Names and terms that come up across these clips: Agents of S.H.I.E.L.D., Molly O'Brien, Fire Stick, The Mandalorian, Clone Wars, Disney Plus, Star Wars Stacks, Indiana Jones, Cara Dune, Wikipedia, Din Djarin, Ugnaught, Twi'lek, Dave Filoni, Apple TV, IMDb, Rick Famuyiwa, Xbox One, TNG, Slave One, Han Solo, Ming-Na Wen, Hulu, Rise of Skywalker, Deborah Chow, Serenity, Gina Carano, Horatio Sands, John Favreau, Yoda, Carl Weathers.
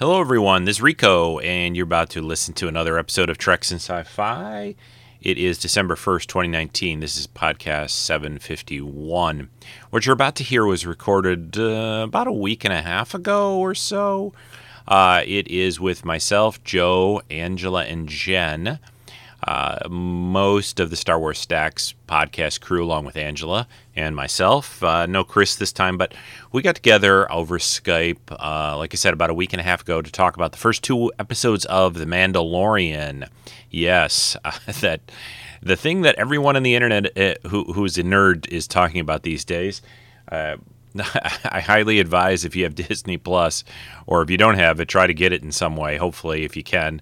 Hello, everyone. This is Rico, and you're about to listen to another episode of Treks and Sci-Fi. It is December 1st, 2019. This is podcast 751. What you're about to hear was recorded about a week and a half ago or so. It is with myself, Joe, Angela, and Jen. Most of the Star Wars Stacks podcast crew, along with Angela and myself. No Chris this time, but we got together over Skype, like I said, about a week and a half ago to talk about the first two episodes of The Mandalorian. Yes, that the thing that everyone on the internet who's a nerd is talking about these days. I highly advise if you have Disney Plus, or if you don't have it, try to get it in some way, hopefully, if you can.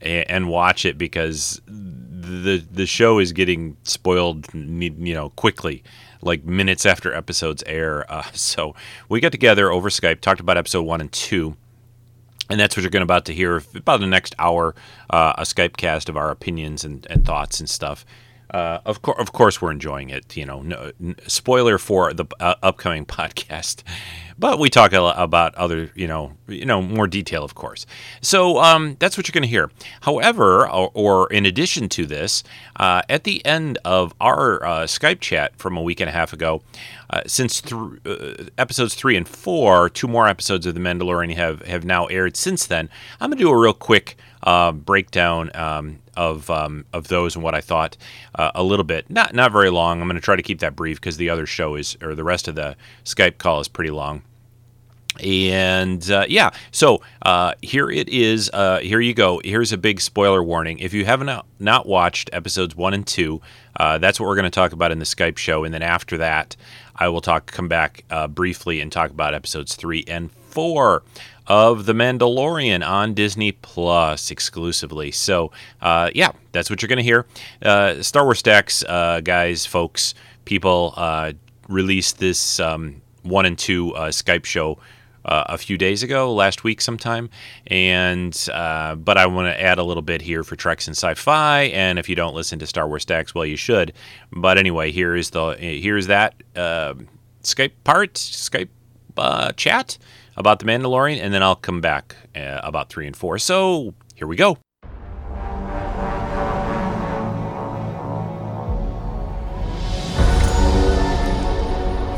And watch it, because the show is getting spoiled, you know, quickly, like minutes after episodes air. So we got together over Skype, talked about episode 1 and 2, and that's what you're about to hear about the next hour, a Skype cast of our opinions and thoughts and stuff. Of course, we're enjoying it. You know, no spoiler for the upcoming podcast, but we talk about other, you know, more detail, of course. So that's what you're going to hear. However, or in addition to this, at the end of our Skype chat from a week and a half ago, since episodes 3 and 4, 2 more episodes of The Mandalorian have now aired since then. I'm going to do a real quick breakdown of those and what I thought a little bit. Not very long. I'm going to try to keep that brief because the other show is, or the rest of the Skype call is pretty long. And so here it is. Here you go. Here's a big spoiler warning. If you haven't not watched episodes 1 and 2, that's what we're going to talk about in the Skype show. And then after that, I will come back briefly and talk about episodes 3 and 4 of The Mandalorian on Disney Plus exclusively. So that's what you're going to hear. Star Wars Stacks guys, folks, people released this 1 and 2 Skype show a few days ago, last week sometime, and but I want to add a little bit here for Treks and Sci-Fi, and if you don't listen to Star Wars Stacks, well, you should. But anyway, here's that Skype part, Skype chat about The Mandalorian, and then I'll come back about 3 and 4. So here we go.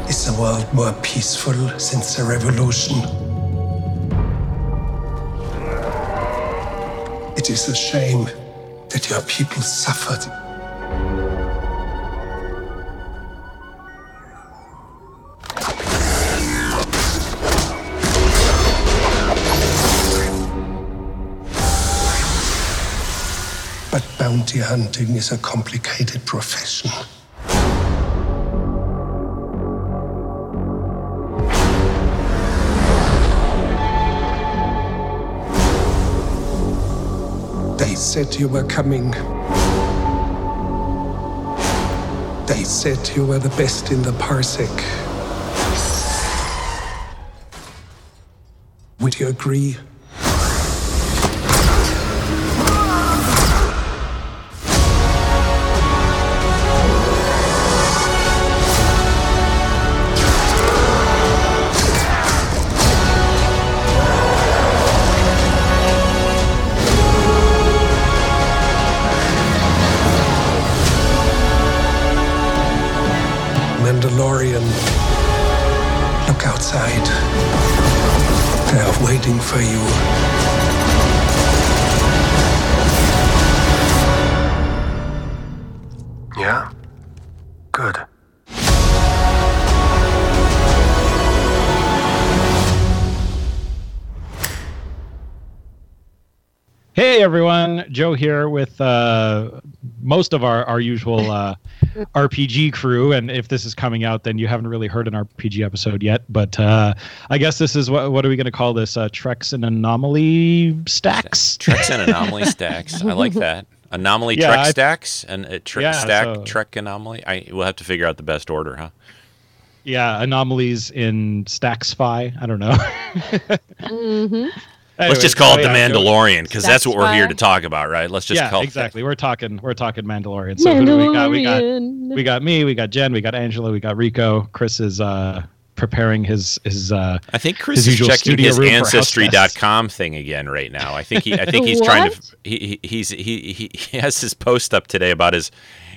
Is the world more peaceful since the revolution? It is a shame that your people suffered. But bounty hunting is a complicated profession. They said you were coming. They said you were the best in the parsec. Would you agree? For you. Yeah? Good. Hey everyone, Joe here with most of our usual RPG crew, and if this is coming out, then you haven't really heard an RPG episode yet, but I guess this is, what are we going to call this, Treks and Anomaly Stacks? Treks and Anomaly Stacks. I like that. Anomaly Trek Stacks and Stack so. Trek Anomaly. We'll have to figure out the best order, huh? Yeah, anomalies in Stacks-fi. I don't know. Mm-hmm. Anyways, let's just call it The Mandalorian, because that's what we're here to talk about, right? Let's just call it exactly. We're talking Mandalorian. So who do we got? We got me, we got Jen, we got Angela, we got Rico. Chris is preparing his I think Chris is checking his ancestry.com thing again right now. I think he's trying to he has his post up today about his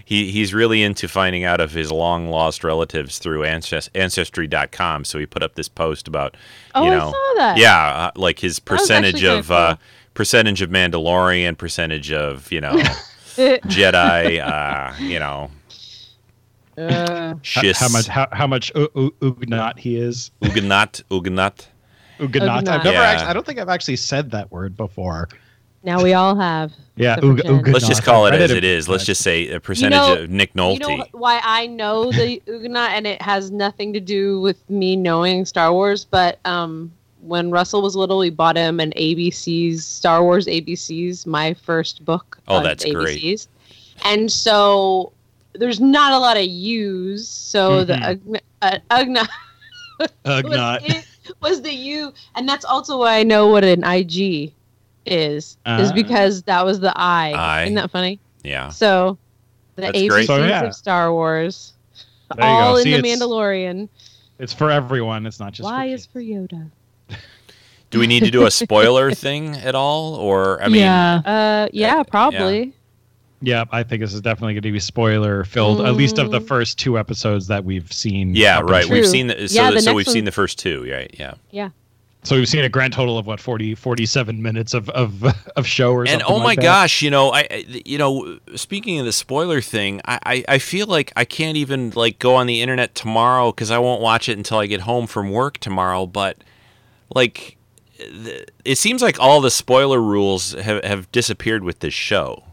he's really into finding out of his long lost relatives through ancestry.com. So he put up this post about I saw that. Yeah, like his percentage of Mandalorian, percentage of, Jedi, how much Ugnaught he is. Ugnaught. I don't think I've actually said that word before. Now we all have. Yeah, Ugnaught. Let's just call it as it is. Let's just say a percentage of Nick Nolte. You know why I know the Ugnaught, and it has nothing to do with me knowing Star Wars, but when Russell was little, we bought him an ABC's, Star Wars ABC's, my first book. Oh, that's ABC's. Great. And so there's not a lot of U's, so the Ugnaught. Ugnaught was the U, and that's also why I know what an IG is because that was the I. Isn't that funny? Yeah. So the ABCs of Star Wars, there all in the Mandalorian. It's for everyone. It's not just Y is for Yoda. Do we need to do a spoiler thing at all? Or probably. Yeah, I think this is definitely going to be spoiler filled, at least of the first two episodes that we've seen. Yeah, right. True. We've seen the first two, right? Yeah. Yeah. So we've seen a grand total of what 47 minutes of show or something. And oh my gosh, speaking of the spoiler thing, I feel like I can't even like go on the internet tomorrow because I won't watch it until I get home from work tomorrow. But like, it seems like all the spoiler rules have disappeared with this show.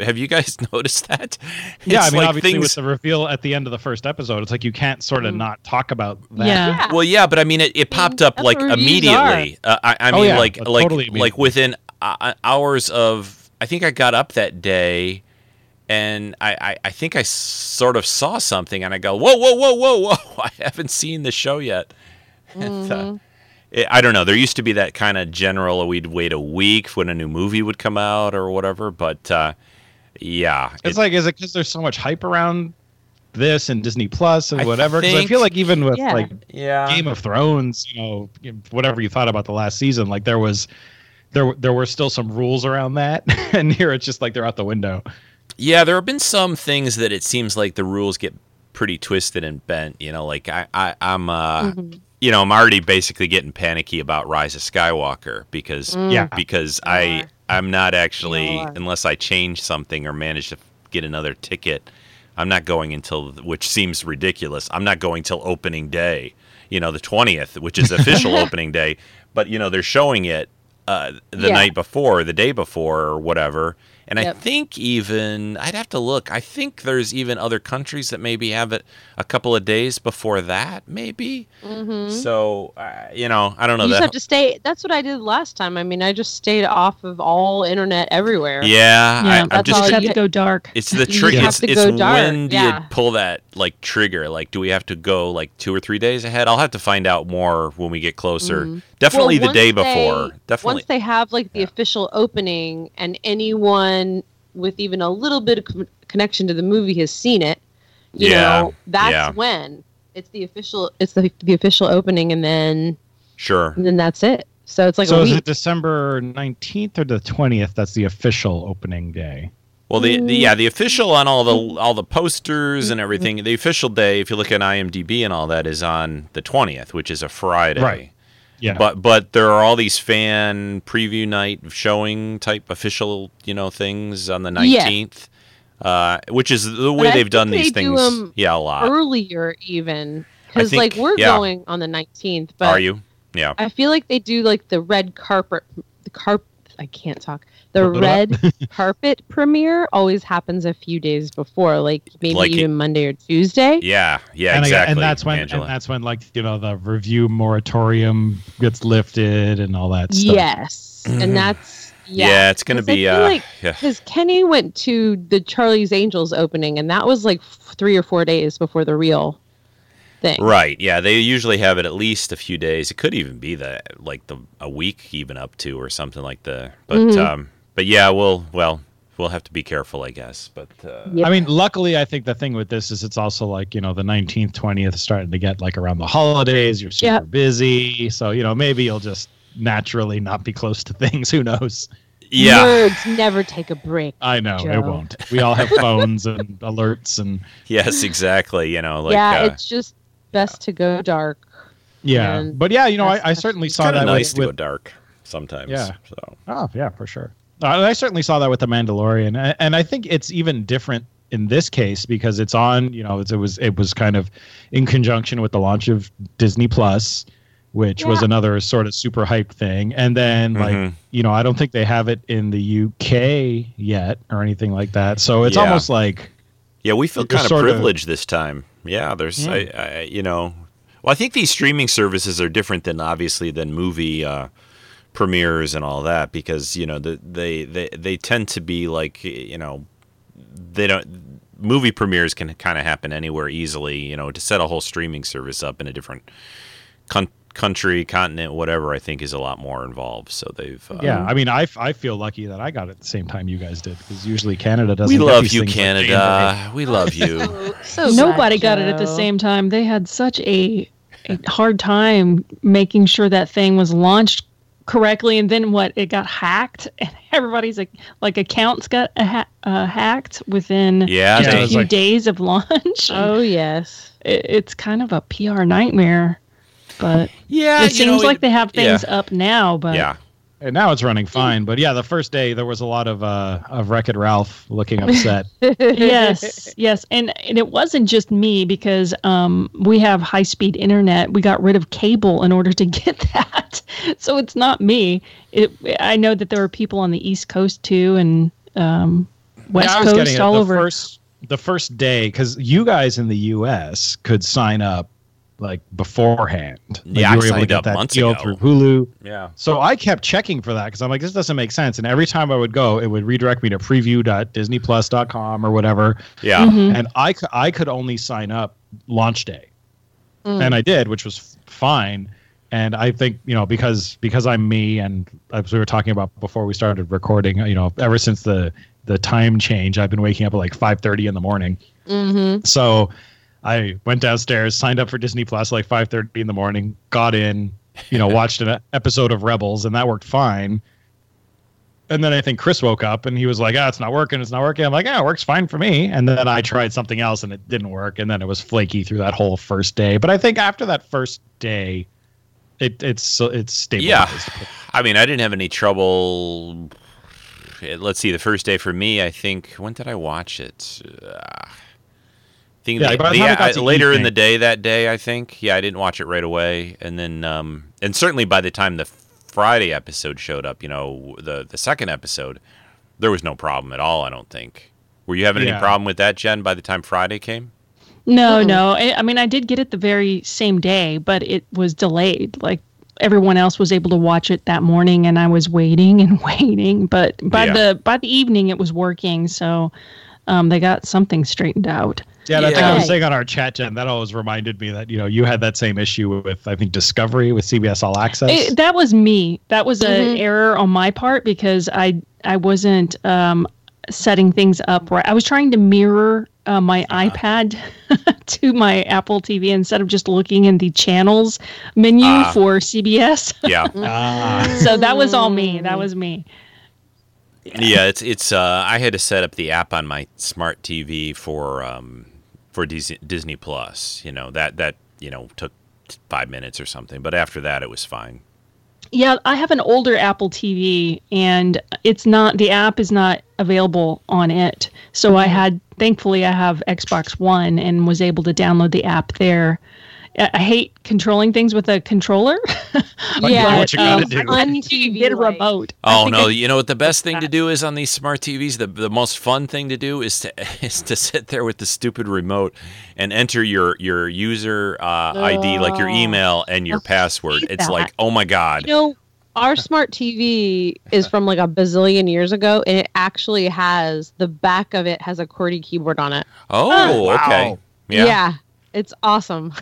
Have you guys noticed that? Yeah, I mean, like obviously with the reveal at the end of the first episode, it's like you can't sort of not talk about that. Yeah. Well, yeah, but I mean, it popped up like immediately. Like within hours of, I think I got up that day, and I think I sort of saw something, and I go, whoa! I haven't seen the show yet. Mm-hmm. And, I don't know. There used to be that kind of general, we'd wait a week when a new movie would come out or whatever. But is it because there's so much hype around this and Disney Plus and whatever? Because I feel like even with Game of Thrones, whatever you thought about the last season, like there were still some rules around that, and here it's just like they're out the window. Yeah, there have been some things that it seems like the rules get pretty twisted and bent. Like I'm. I'm already basically getting panicky about Rise of Skywalker because I'm not actually, unless I change something or manage to get another ticket, I'm not going until, which seems ridiculous, I'm not going till opening day, the 20th, which is official opening day. But, they're showing it the night before, the day before or whatever. And I think even, I'd have to look, I think there's even other countries that maybe have it a couple of days before that, maybe. Mm-hmm. So, I don't know. You just have to stay. That's what I did last time. I mean, I just stayed off of all internet everywhere. Yeah. You have to go dark. It's the trick. When do you pull that like trigger? Like, do we have to go like 2 or 3 days ahead? I'll have to find out more when we get closer. Mm-hmm. Definitely the day before. Definitely. Once they have like the official opening and anyone with even a little bit of connection to the movie has seen it, when it's the official opening, and then that's it. So it's like is it December 19th or the 20th that's the official opening day? Well, the official on all the posters and everything, the official day, if you look at IMDb and all that, is on the 20th, which is a Friday. Right. Yeah. But there are all these fan preview night showing type official things on the 19th, which is the way they've done these things. A lot earlier even because like we're going on the 19th. But are you? Yeah. I feel like they do like the red carpet. I can't talk. The red carpet premiere always happens a few days before, like maybe even Monday or Tuesday. Yeah, yeah, and exactly. And that's when the review moratorium gets lifted and all that stuff. Yes, and that's it's gonna be Kenny went to the Charlie's Angels opening, and that was like 3 or 4 days before the real thing. Right. Yeah, they usually have it at least a few days. It could even be a week even up to or something like that. But yeah, we'll we'll have to be careful, I guess. But yeah. I mean, luckily, I think the thing with this is it's also like, you know, the 19th, 20th starting to get like around the holidays. You're super busy. So, you know, maybe you'll just naturally not be close to things. Who knows? Yeah. Nerds never take a break. I know, Joe. It won't. We all have phones and alerts and. Yes, exactly. You know, like. Yeah, it's just best to go dark. Yeah. And but yeah, you know, I certainly saw that. It's nice to go dark sometimes. Yeah. So. Oh, yeah, for sure. I certainly saw that with The Mandalorian, and I think it's even different in this case because it's on. You know, it was kind of in conjunction with the launch of Disney Plus, which was another sort of super hype thing. And then, like, you know, I don't think they have it in the UK yet or anything like that. So it's almost like, we feel kind of privileged this time. Yeah, there's, I you know, well, I think these streaming services are different than obviously than movie. Premieres and all that, because you know they tend to be like, you know, they don't, movie premieres can kind of happen anywhere easily. You know, to set a whole streaming service up in a different country, continent, whatever, I think is a lot more involved. So they've I mean, I feel lucky that I got it at the same time you guys did, because usually Canada doesn't. We love you, Canada. Like, we love you. So nobody got it at the same time. They had such a hard time making sure that thing was launched correctly, and then what? It got hacked, and everybody's like accounts got hacked within just a few days of launch. Oh yes, it's kind of a PR nightmare, but it seems like they have things up now. But and now it's running fine. But the first day there was a lot of Wreck-It Ralph looking upset. yes, and it wasn't just me, because we have high-speed internet. We got rid of cable in order to get that. So it's not me. I know that there were people on the East Coast too, and West Coast, all over. The first day, because you guys in the U.S. could sign up like beforehand. Like, you were able to get that deal through Hulu. Yeah. So I kept checking for that, because I'm like, this doesn't make sense. And every time I would go, it would redirect me to preview.disneyplus.com or whatever. Yeah. Mm-hmm. And I could only sign up launch day, and I did, which was fine. And I think, you know, because I'm me, and as we were talking about before we started recording, you know, ever since the time change, I've been waking up at like 5:30 in the morning. Mm-hmm. So I went downstairs, signed up for Disney Plus like 5:30 in the morning, got in, you know, watched an episode of Rebels, and that worked fine. And then I think Chris woke up and he was like, it's not working. I'm like, it works fine for me. And then I tried something else and it didn't work. And then it was flaky through that whole first day. But I think after that first day, it's stabilized. Yeah, I mean, I didn't have any trouble. Let's see, the first day for me, I think, when did I watch it? Later in the day that day, I think. Yeah, I didn't watch it right away, and then and certainly by the time the Friday episode showed up, you know, the second episode, there was no problem at all. I don't think. Were you having any problem with that, Jen? By the time Friday came. No. I mean, I did get it the very same day, but it was delayed. Like, everyone else was able to watch it that morning, and I was waiting. But by the evening, it was working, so they got something straightened out. Yeah, that's what I was saying on our chat, Jen. That always reminded me that, you know, you had that same issue with, I think, Discovery with CBS All Access. That was me. That was an error on my part, because I wasn't setting things up right. I was trying to mirror my iPad to my Apple TV instead of just looking in the channels menu for CBS. Yeah. So that was all me. That was me. Yeah, it's. I had to set up the app on my smart TV for Disney Plus. You know, that you know, took 5 minutes or something, but after that it was fine. Yeah, I have an older Apple TV, and the app is not available on it. So thankfully I have Xbox One and was able to download the app there. I hate controlling things with a controller. What you gotta do. I need to get a remote. Oh no, you know what the best thing to do is on these smart TVs? The most fun thing to do is to sit there with the stupid remote and enter your user ID, like your email and your password. It's like, oh my god. You know, our smart TV is from like a bazillion years ago, and it actually has the back of it has a QWERTY keyboard on it. Oh, wow. Okay. Yeah. It's awesome.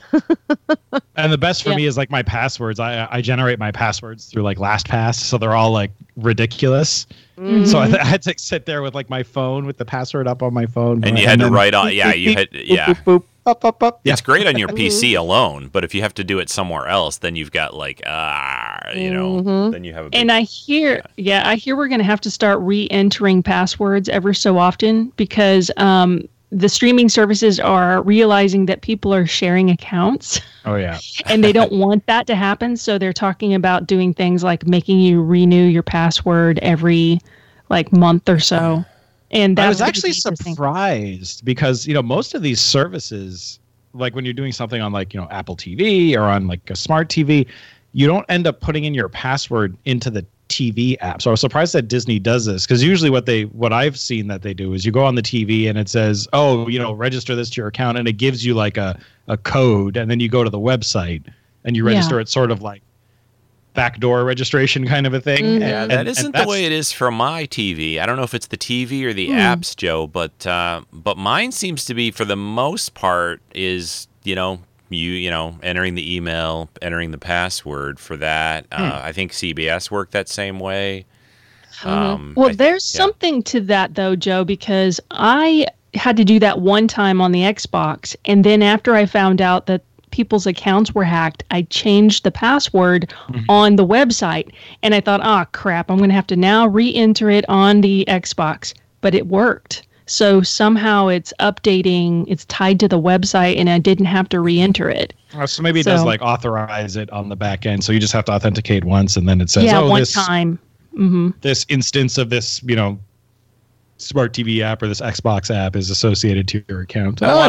And the best for me is like my passwords. I generate my passwords through like LastPass, so they're all like ridiculous. Mm-hmm. So I had to sit there with like my phone with the password up on my phone. And you had to write on. Yeah, you had. Yeah. Boop, boop, up, up, up. It's great on your PC alone, but if you have to do it somewhere else, then you've got like you know, then you have a big, and I hear I hear we're going to have to start re-entering passwords ever so often because the streaming services are realizing that people are sharing accounts. Oh yeah. And they don't want that to happen, so they're talking about doing things like making you renew your password every like month or so. And I was actually surprised because, you know, most of these services, like when you're doing something on like, you know, Apple TV or on like a smart TV, you don't end up putting in your password into the TV app. So I was surprised that Disney does this because usually what I've seen that they do is you go on the TV and it says, oh, you know, register this to your account, and it gives you like a code, and then you go to the website and you register it, sort of like backdoor registration kind of a thing. Mm-hmm. Yeah, that isn't the way it is for my TV. I don't know if it's the TV or the apps, Joe, but mine seems to be for the most part is, you know, you know entering the email, entering the password for that. I think CBS worked that same way. Well, there's something to that though, Joe, because I had to do that one time on the Xbox, and then after I found out that people's accounts were hacked, I changed the password on the website, and I thought, oh crap, I'm going to have to now re-enter it on the Xbox, but it worked. So somehow it's updating, it's tied to the website, and I didn't have to re-enter it. So maybe it does like authorize it on the back end, so you just have to authenticate once, and then it says, one time. Mm-hmm. This instance of this, you know, smart TV app or this Xbox app is associated to your account. I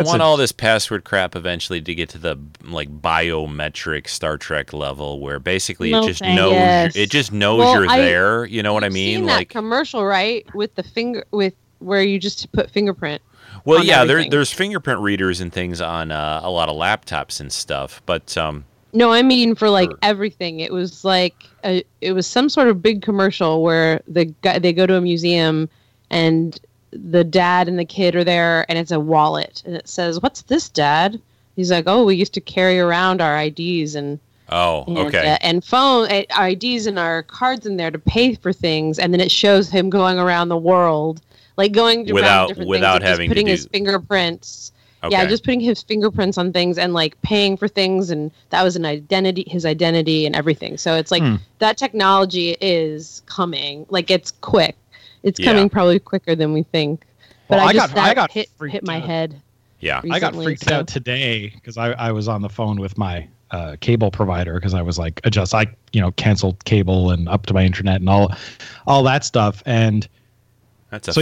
want all this password crap eventually to get to the like biometric Star Trek level where basically it just knows you're there. You know what I mean? Seen like that commercial, right? With the finger, with where you just put fingerprint. Well, yeah, there's fingerprint readers and things on a lot of laptops and stuff, but no, I mean for like everything. It was like it was some sort of big commercial where they go to a museum and the dad and the kid are there, and it's a wallet, and it says, "What's this, Dad?" He's like, "Oh, we used to carry around our IDs and phone IDs and our cards in there to pay for things," and then it shows him going around the world, like going around different things, having just putting his fingerprints. Okay. Yeah, just putting his fingerprints on things and like paying for things, and that was his identity and everything. So it's like that technology is coming. Like it's quick. It's coming probably quicker than we think. But well, I got hit my head. Yeah, recently, I got freaked out today because I was on the phone with my cable provider because I was like canceled cable and up to my internet and all that stuff, and that's a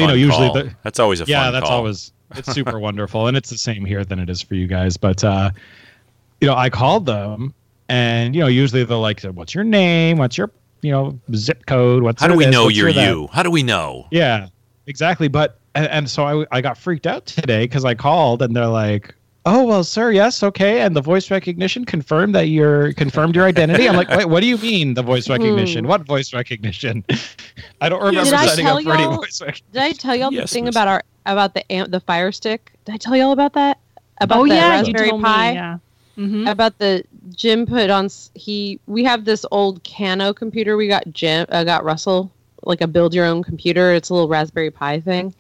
that's always a fun call. Yeah, that's always. It's super wonderful, and it's the same here than it is for you guys. But you know, I called them, and you know, usually they're like, "What's your name? What's your zip code? What's how do we know what's you're you? That? How do we know?" Yeah, exactly. But and so I got freaked out today because I called, and they're like, "Oh well, sir, yes, okay." And the voice recognition confirmed your identity. I'm like, "Wait, what do you mean the voice recognition? What voice recognition?" I don't remember setting up for any voice recognition. Did I tell y'all the thing about the Fire Stick? Did I tell y'all about that? About Raspberry Pi? Me, yeah. Mm-hmm. About the Jim put on we have this old Cano computer we got got Russell, like a build your own computer. It's a little Raspberry Pi thing.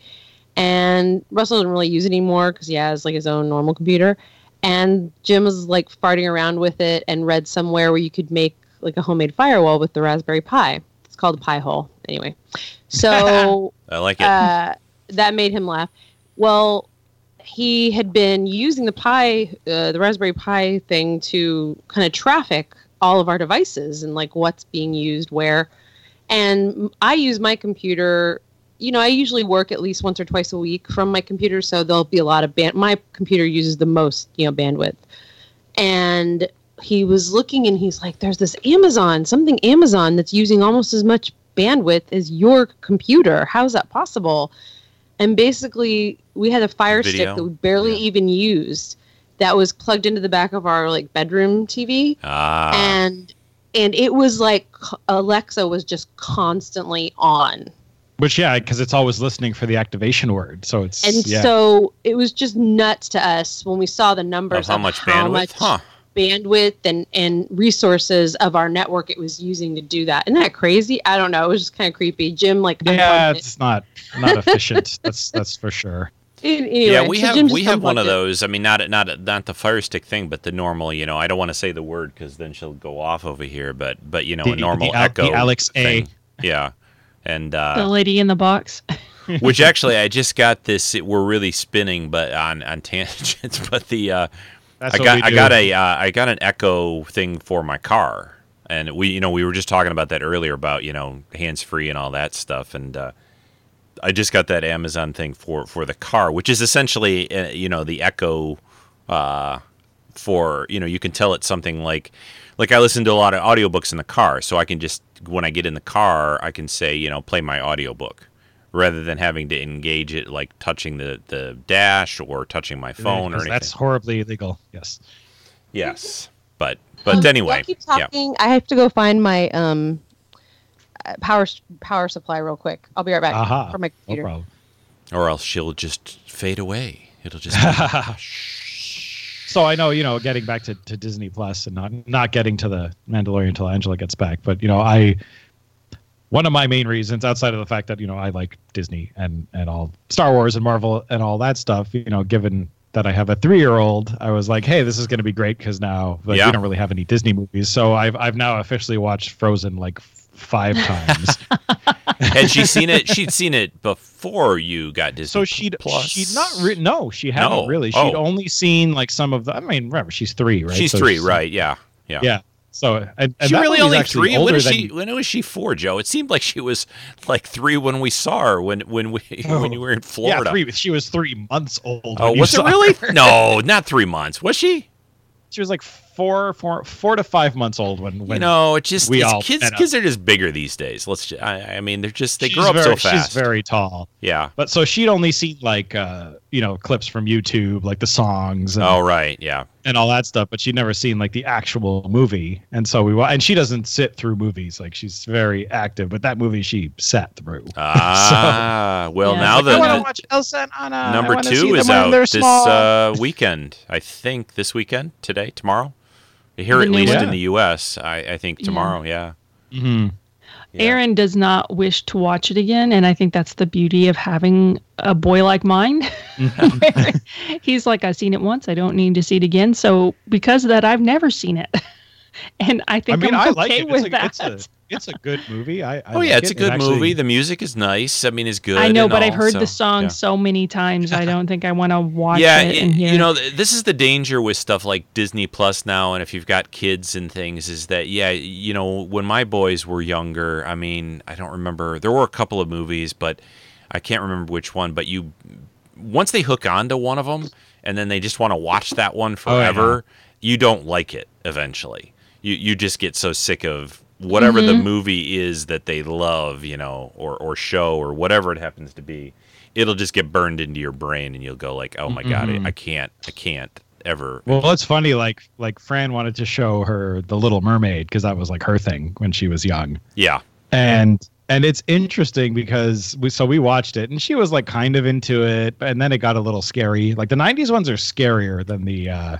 And Russell doesn't really use it anymore because he has like his own normal computer. And Jim was like farting around with it and read somewhere where you could make like a homemade firewall with the Raspberry Pi. It's called a pie hole. Anyway. So I like it. That made him laugh. Well, he had been using the Raspberry Pi thing to kind of traffic all of our devices and like what's being used where. And I use my computer, you know, I usually work at least once or twice a week from my computer. So there'll be a lot of my computer uses the most, you know, bandwidth. And he was looking and he's like, there's this Amazon that's using almost as much bandwidth as your computer. How's that possible? And basically, we had a Fire Stick that we barely even used that was plugged into the back of our like bedroom TV. And it was like Alexa was just constantly on. Which, yeah, because it's always listening for the activation word. So it's so it was just nuts to us when we saw the numbers of how much bandwidth and resources of our network it was using to do that. Isn't that crazy? I don't know. It was just kind of creepy. Jim, like, it's not efficient. that's for sure. Anyway, yeah, we have one of those. I mean, not the Fire Stick thing, but the normal. You know, I don't want to say the word because then she'll go off over here. But you know, a normal Echo, the Alex thing. A. Yeah. And the lady in the box, which actually I just got this. We're really spinning, but on tangents. But the I got an Echo thing for my car, and we were just talking about that earlier about hands free and all that stuff, and I just got that Amazon thing for the car, which is essentially the Echo for you can tell it something like. Like I listen to a lot of audiobooks in the car, so I can just, when I get in the car, I can say, play my audiobook rather than having to engage it like touching the dash or touching my phone or anything. That's horribly illegal. Yes. Yes. But anyway. Keep talking. Yeah. I have to go find my power supply real quick. I'll be right back for my computer. No problem. Or else she'll just fade away. It'll just So I know, getting back to Disney Plus and not getting to the Mandalorian until Angela gets back. But, one of my main reasons, outside of the fact that, I like Disney and all Star Wars and Marvel and all that stuff, given that I have a 3-year-old, I was like, hey, this is going to be great because now we don't really have any Disney movies. So I've now officially watched Frozen like 5 times. Had she seen it? She'd seen it before you got Disney. So Plus. She hadn't really. She'd only seen like some of the. I mean, remember she's 3, right? She's 3, right? Yeah. Yeah. So and she really only 3. When was she 4, Joe? It seemed like she was like 3 when we saw her. When you were in Florida, yeah, 3. She was 3 months old. Oh, was it really? Her. No, not 3 months. Was she? She was like 4 to 5 months old when kids are just bigger these days. They grow up so fast. She's very tall. Yeah, but so she'd only seen like clips from YouTube, like the songs. And all that stuff, but she'd never seen like the actual movie. And so and she doesn't sit through movies. Like she's very active, but that movie she sat through. Now I want to watch Elsa and Anna. Number 2 is out this weekend. I think this weekend, today, tomorrow. Here, at least in the U.S., I think tomorrow, yeah. Mm-hmm. Yeah. Aaron does not wish to watch it again, and I think that's the beauty of having a boy like mine. He's like, I've seen it once, I don't need to see it again. So because of that, I've never seen it. And I'm okay with that. It's a good movie. It's a good movie. The music is nice. I mean, it's good. I know, but I've heard the song so many times. I don't think I want to watch it. This is the danger with stuff like Disney Plus now, and if you've got kids and things, is that when my boys were younger, I mean, I don't remember. There were a couple of movies, but I can't remember which one. But once they hook on to one of them, and then they just want to watch that one forever, you don't like it eventually. You just get so sick of whatever the movie is that they love, or show or whatever it happens to be. It'll just get burned into your brain, and you'll go like, "Oh my God, I can't ever." Well, it's funny. Like Fran wanted to show her The Little Mermaid because that was like her thing when she was young. Yeah, and it's interesting because we watched it, and she was like kind of into it, and then it got a little scary. Like the '90s ones are scarier than the.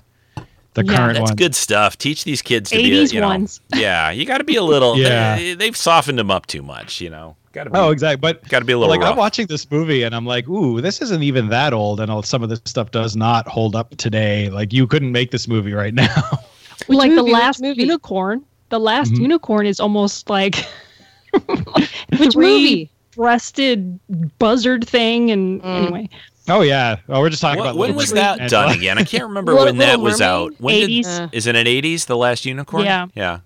The current that's one. Good stuff. Teach these kids to be, ones. Yeah, you got to be a little. Yeah. They've softened them up too much, Gotta be, exactly. But got to be a little. Like rough. I'm watching this movie and I'm like, ooh, this isn't even that old, and some of this stuff does not hold up today. Like you couldn't make this movie right now. Like The Last Unicorn. The Last Unicorn is almost like which movie? Breasted buzzard thing, and anyway. Oh yeah! Oh, we're just talking about when was that done again? I can't remember when that was out. When 80s? Is it an 80s? The Last Unicorn? Yeah.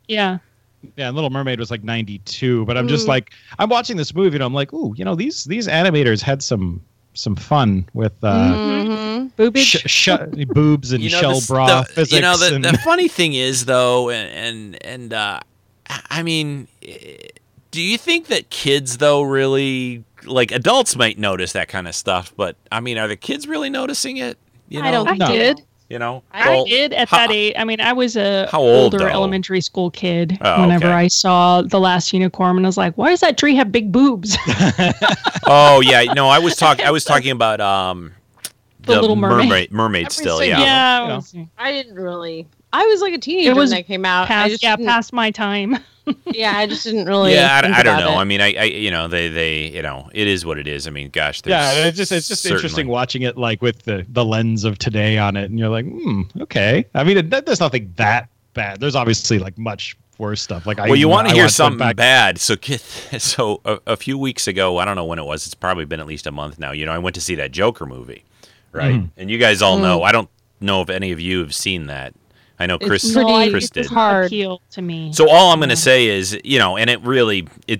Little Mermaid was like 92, but I'm just like I'm watching this movie and I'm like, ooh, these animators had some fun with boobs and shell bra physics. The funny thing is though, and I mean. Do you think that kids, though, really, like adults might notice that kind of stuff, but I mean, are the kids really noticing it? I did. you know? Well, I did at that age. I mean, I was a older elementary school kid whenever I saw The Last Unicorn, and I was like, why does that tree have big boobs? Oh, yeah. No, I was talking about The Little Mermaid still, yeah. Yeah. I didn't really. I was like a teenager when that came out. Past my time. Yeah, I just didn't really. Yeah, I don't know. It. I mean, I you know, they you know, it is what it is. I mean, gosh, it's just interesting watching it like with the lens of today on it, and you're like, okay. I mean, there's nothing that bad. There's obviously like much worse stuff. Like, you want to hear something bad? So a few weeks ago, I don't know when it was. It's probably been at least a month now. You know, I went to see that Joker movie, right? Mm. And you guys all know. I don't know if any of you have seen that. I know Chris did. It's hard appeal to me. So all I'm going to say is, you know, and it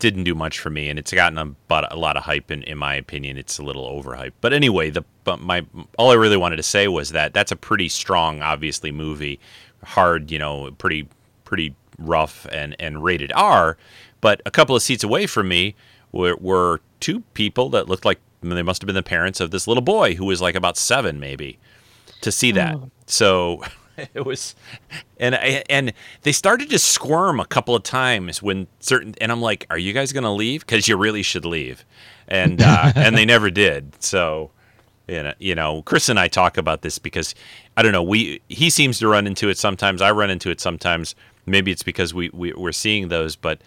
didn't do much for me, and it's gotten a lot of hype, in my opinion. It's a little overhyped. But anyway, all I really wanted to say was that that's a pretty strong, obviously, movie, hard, you know, pretty rough and rated R. But a couple of seats away from me were two people that looked like they must have been the parents of this little boy who was like about 7 maybe to see that. So. It was, and they started to squirm a couple of times when and I'm like, are you guys going to leave? Because you really should leave. And and they never did. So, you know, Chris and I talk about this because, I don't know, he seems to run into it sometimes. I run into it sometimes. Maybe it's because we're seeing those, but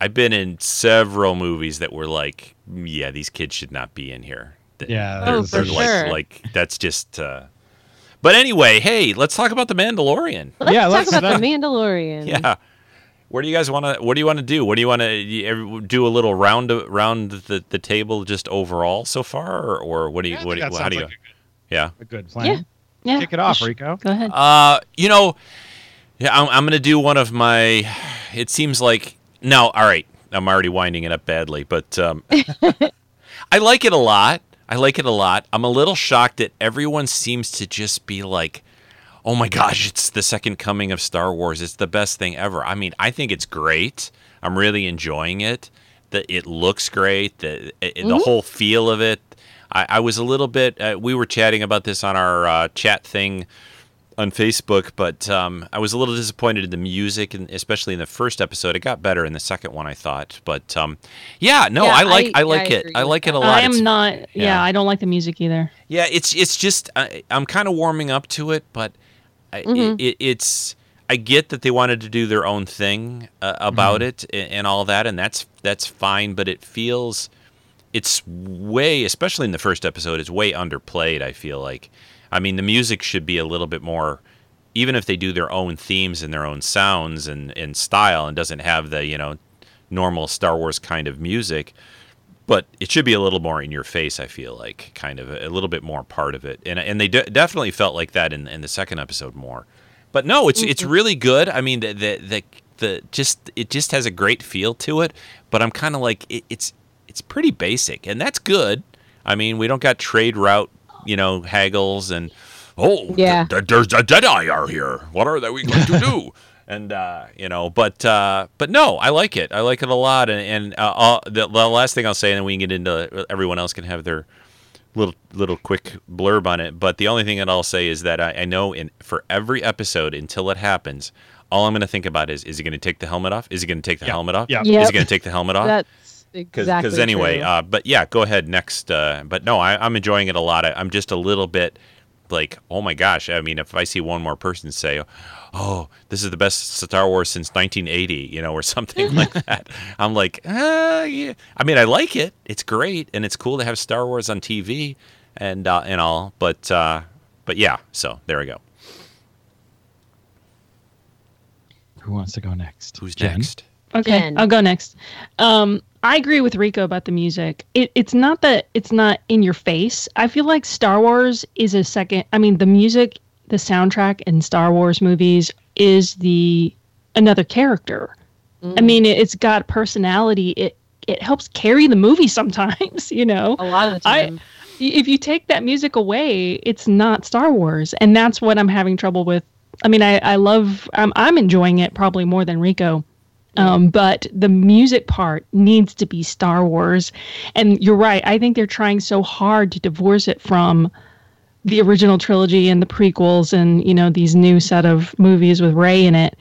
I've been in several movies that were like, yeah, these kids should not be in here. Yeah, they're like, that's just... But anyway, hey, let's talk about The Mandalorian. Let's talk about The Mandalorian. Yeah, what do you want to do? What do you want to do? A little round the table, just overall so far, or what do you? Yeah, how do you? Like a good plan. Yeah. Kick it off, Rico. Go ahead. You know, I'm going to do one of my. It seems like no. All right, I'm already winding it up badly, but I like it a lot. I'm a little shocked that everyone seems to just be like, oh, my gosh, it's the second coming of Star Wars. It's the best thing ever. I mean, I think it's great. I'm really enjoying it. It looks great. The whole feel of it. I was a little bit we were chatting about this on our chat thing on Facebook, but I was a little disappointed in the music, and especially in the first episode. It got better in the second one, I thought. But I like it. I like it a lot. I am not. Yeah, I don't like the music either. Yeah, it's just I'm kind of warming up to it, but I get that they wanted to do their own thing about it and all that, and that's fine. But it feels it's way, especially in the first episode, it's way underplayed. I feel like. I mean, the music should be a little bit more, even if they do their own themes and their own sounds and style and doesn't have the, you know, normal Star Wars kind of music, but it should be a little more in your face, I feel like, kind of a little bit more part of it. And they definitely felt like that in the second episode more. But no, it's really good. I mean, it just has a great feel to it, but I'm kind of like, it's pretty basic, and that's good. I mean, we don't got trade route, you know, haggles and there's a Jedi are here. What are they going to do? And you know, but no, I like it. I like it a lot. And the last thing I'll say, and then we can get into everyone else can have their little quick blurb on it. But the only thing that I'll say is that I know for every episode until it happens, all I'm going to think about is he going to take the helmet off? Is he going to take the helmet off? Yeah. Yep. Is he going to take the helmet off? Exactly. Because anyway, but yeah, go ahead next. But no, I'm enjoying it a lot. I'm just a little bit like, oh my gosh. I mean, if I see one more person say, oh, this is the best Star Wars since 1980, you know, or something like that. I'm like, yeah. I mean, I like it. It's great. And it's cool to have Star Wars on TV and all. But yeah, so there we go. Who wants to go next? Who's next? Okay, I'll go next. I agree with Rico about the music. It's not that it's not in your face. I feel like Star Wars is a second. I mean, the music, the soundtrack in Star Wars movies is another character. I mean, it's got personality. It helps carry the movie sometimes. You know, a lot of the time. If you take that music away, it's not Star Wars, and that's what I'm having trouble with. I mean, I love. I'm enjoying it probably more than Rico. But the music part needs to be Star Wars. And you're right. I think they're trying so hard to divorce it from the original trilogy and the prequels and, you know, these new set of movies with Rey in it.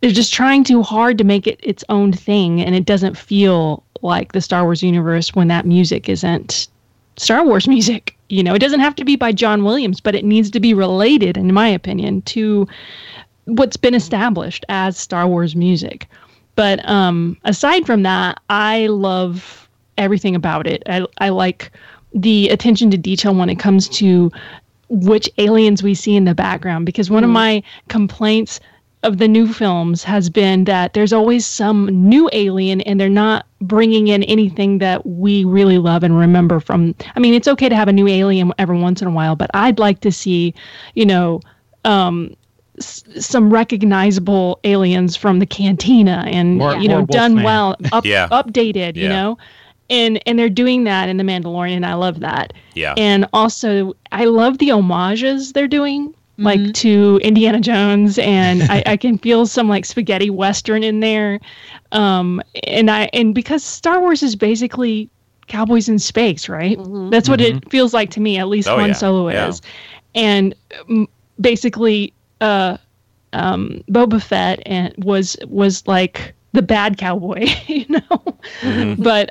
They're just trying too hard to make it its own thing, and it doesn't feel like the Star Wars universe when that music isn't Star Wars music. You know, it doesn't have to be by John Williams, but it needs to be related, in my opinion, to what's been established as Star Wars music. But aside from that, I love everything about it. I like the attention to detail when it comes to which aliens we see in the background, because one of my complaints of the new films has been that there's always some new alien and they're not bringing in anything that we really love and remember from. I mean, it's okay to have a new alien every once in a while, but I'd like to see, you know, some recognizable aliens from the cantina and, more, you know, done well, updated, you know, and they're doing that in The Mandalorian. I love that. Yeah. And also I love the homages they're doing. Like to Indiana Jones, and I can feel some like spaghetti western in there, and because Star Wars is basically cowboys in space, right? That's what it feels like to me, at least. Han Solo is, and basically, Boba Fett and was like the bad cowboy, you know. But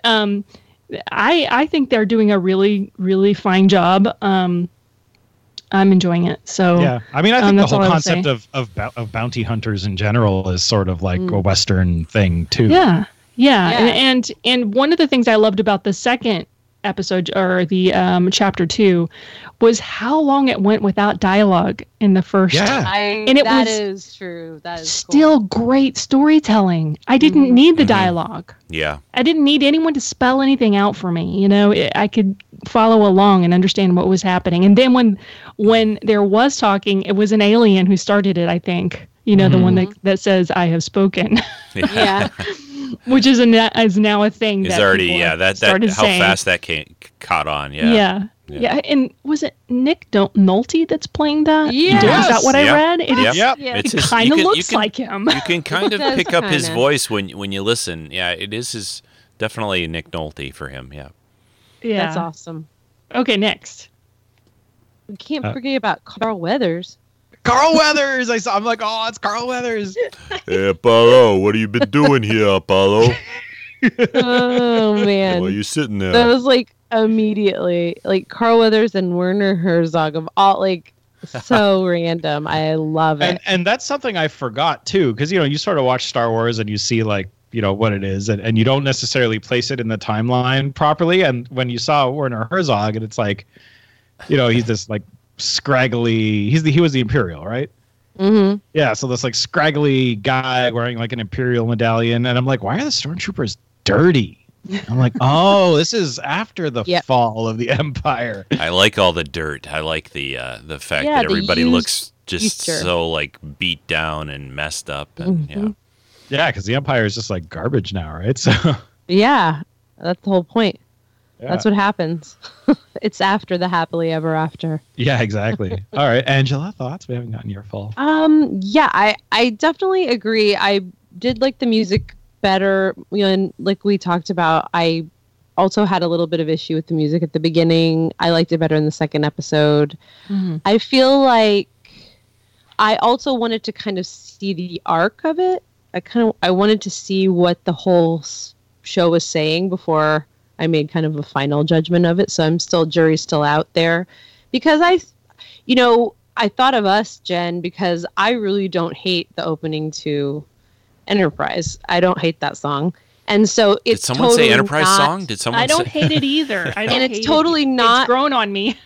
I think they're doing a really fine job. I'm enjoying it. So yeah, I mean, I think the whole concept of bounty hunters in general is sort of like a Western thing too. Yeah. And one of the things I loved about the second episode, or the chapter 2, was how long it went without dialogue in the first. That is true. That is still great storytelling. I didn't need the dialogue. Yeah. I didn't need anyone to spell anything out for me. You know, I could follow along and understand what was happening. And then when there was talking, it was an alien who started it, I think. You know, the one that says, "I have spoken." Yeah. Which is now a thing. It's already, that how saying. Fast that caught on, Yeah, and was it Nick Nolte that's playing that? Yes. Is that what I read? It kind of looks like him. You can kind of pick up his voice when you listen. Yeah, it is definitely Nick Nolte for him, yeah. That's awesome. Okay, next. We can't forget about Carl Weathers. Carl Weathers! I'm like, oh, it's Carl Weathers. Hey, Apollo, what have you been doing here, Apollo? Oh, man. Why are you sitting there? That was like immediately. Like Carl Weathers and Werner Herzog of all, like, so random. I love it. And that's something I forgot, too, because, you know, you sort of watch Star Wars and you see, like, you know, what it is, and you don't necessarily place it in the timeline properly. And when you saw Werner Herzog, and it's like, you know, he's this, like, scraggly. He was the Imperial, right? Mm-hmm. Yeah. So this like scraggly guy wearing like an Imperial medallion, and I'm like, why are the stormtroopers dirty? I'm like, oh, this is after the fall of the Empire. I like all the dirt. I like the fact that everybody looks just so like beat down and messed up, and yeah, because the Empire is just like garbage now, right? So yeah, that's the whole point. Yeah. That's what happens. It's after the happily ever after. Yeah, exactly. All right, Angela, thoughts? We haven't gotten your full. Yeah, I definitely agree. I did like the music better. You know, and like we talked about, I also had a little bit of issue with the music at the beginning. I liked it better in the second episode. Mm-hmm. I feel like I also wanted to kind of see the arc of it. I wanted to see what the whole show was saying before I made kind of a final judgment of it, so jury's still out there, because I thought of us, Jen, because I really don't hate the opening to Enterprise. I don't hate that song, and so it's. Did someone say Enterprise song? Did someone? I don't hate it either. Not. It's grown on me.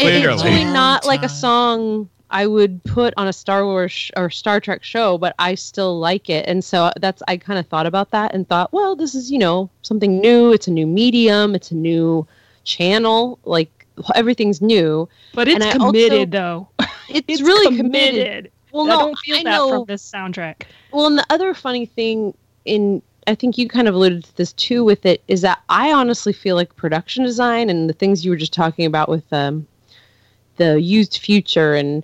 It's really not like a song I would put on a Star Wars or Star Trek show, but I still like it. And so I kind of thought about that and thought, well, this is, you know, something new. It's a new medium. It's a new channel. Like, everything's new. But it's committed, though. It's really committed. Well, no, I don't feel that from this soundtrack. Well, and the other funny thing I think you kind of alluded to this too with it, is that I honestly feel like production design and the things you were just talking about with the used future, and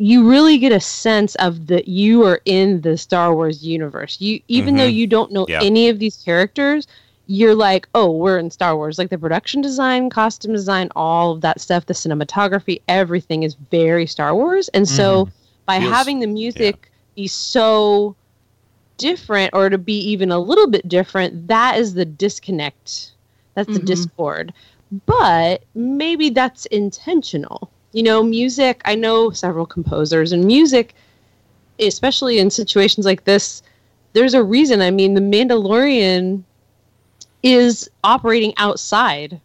you really get a sense of that you are in the Star Wars universe. You, even though you don't know any of these characters, you're like, oh, we're in Star Wars. Like the production design, costume design, all of that stuff, the cinematography, everything is very Star Wars. And so by having the music be so different, or to be even a little bit different, that is the disconnect. That's the discord. But maybe that's intentional. You know, music, I know several composers, and music, especially in situations like this, there's a reason. I mean, The Mandalorian is operating outside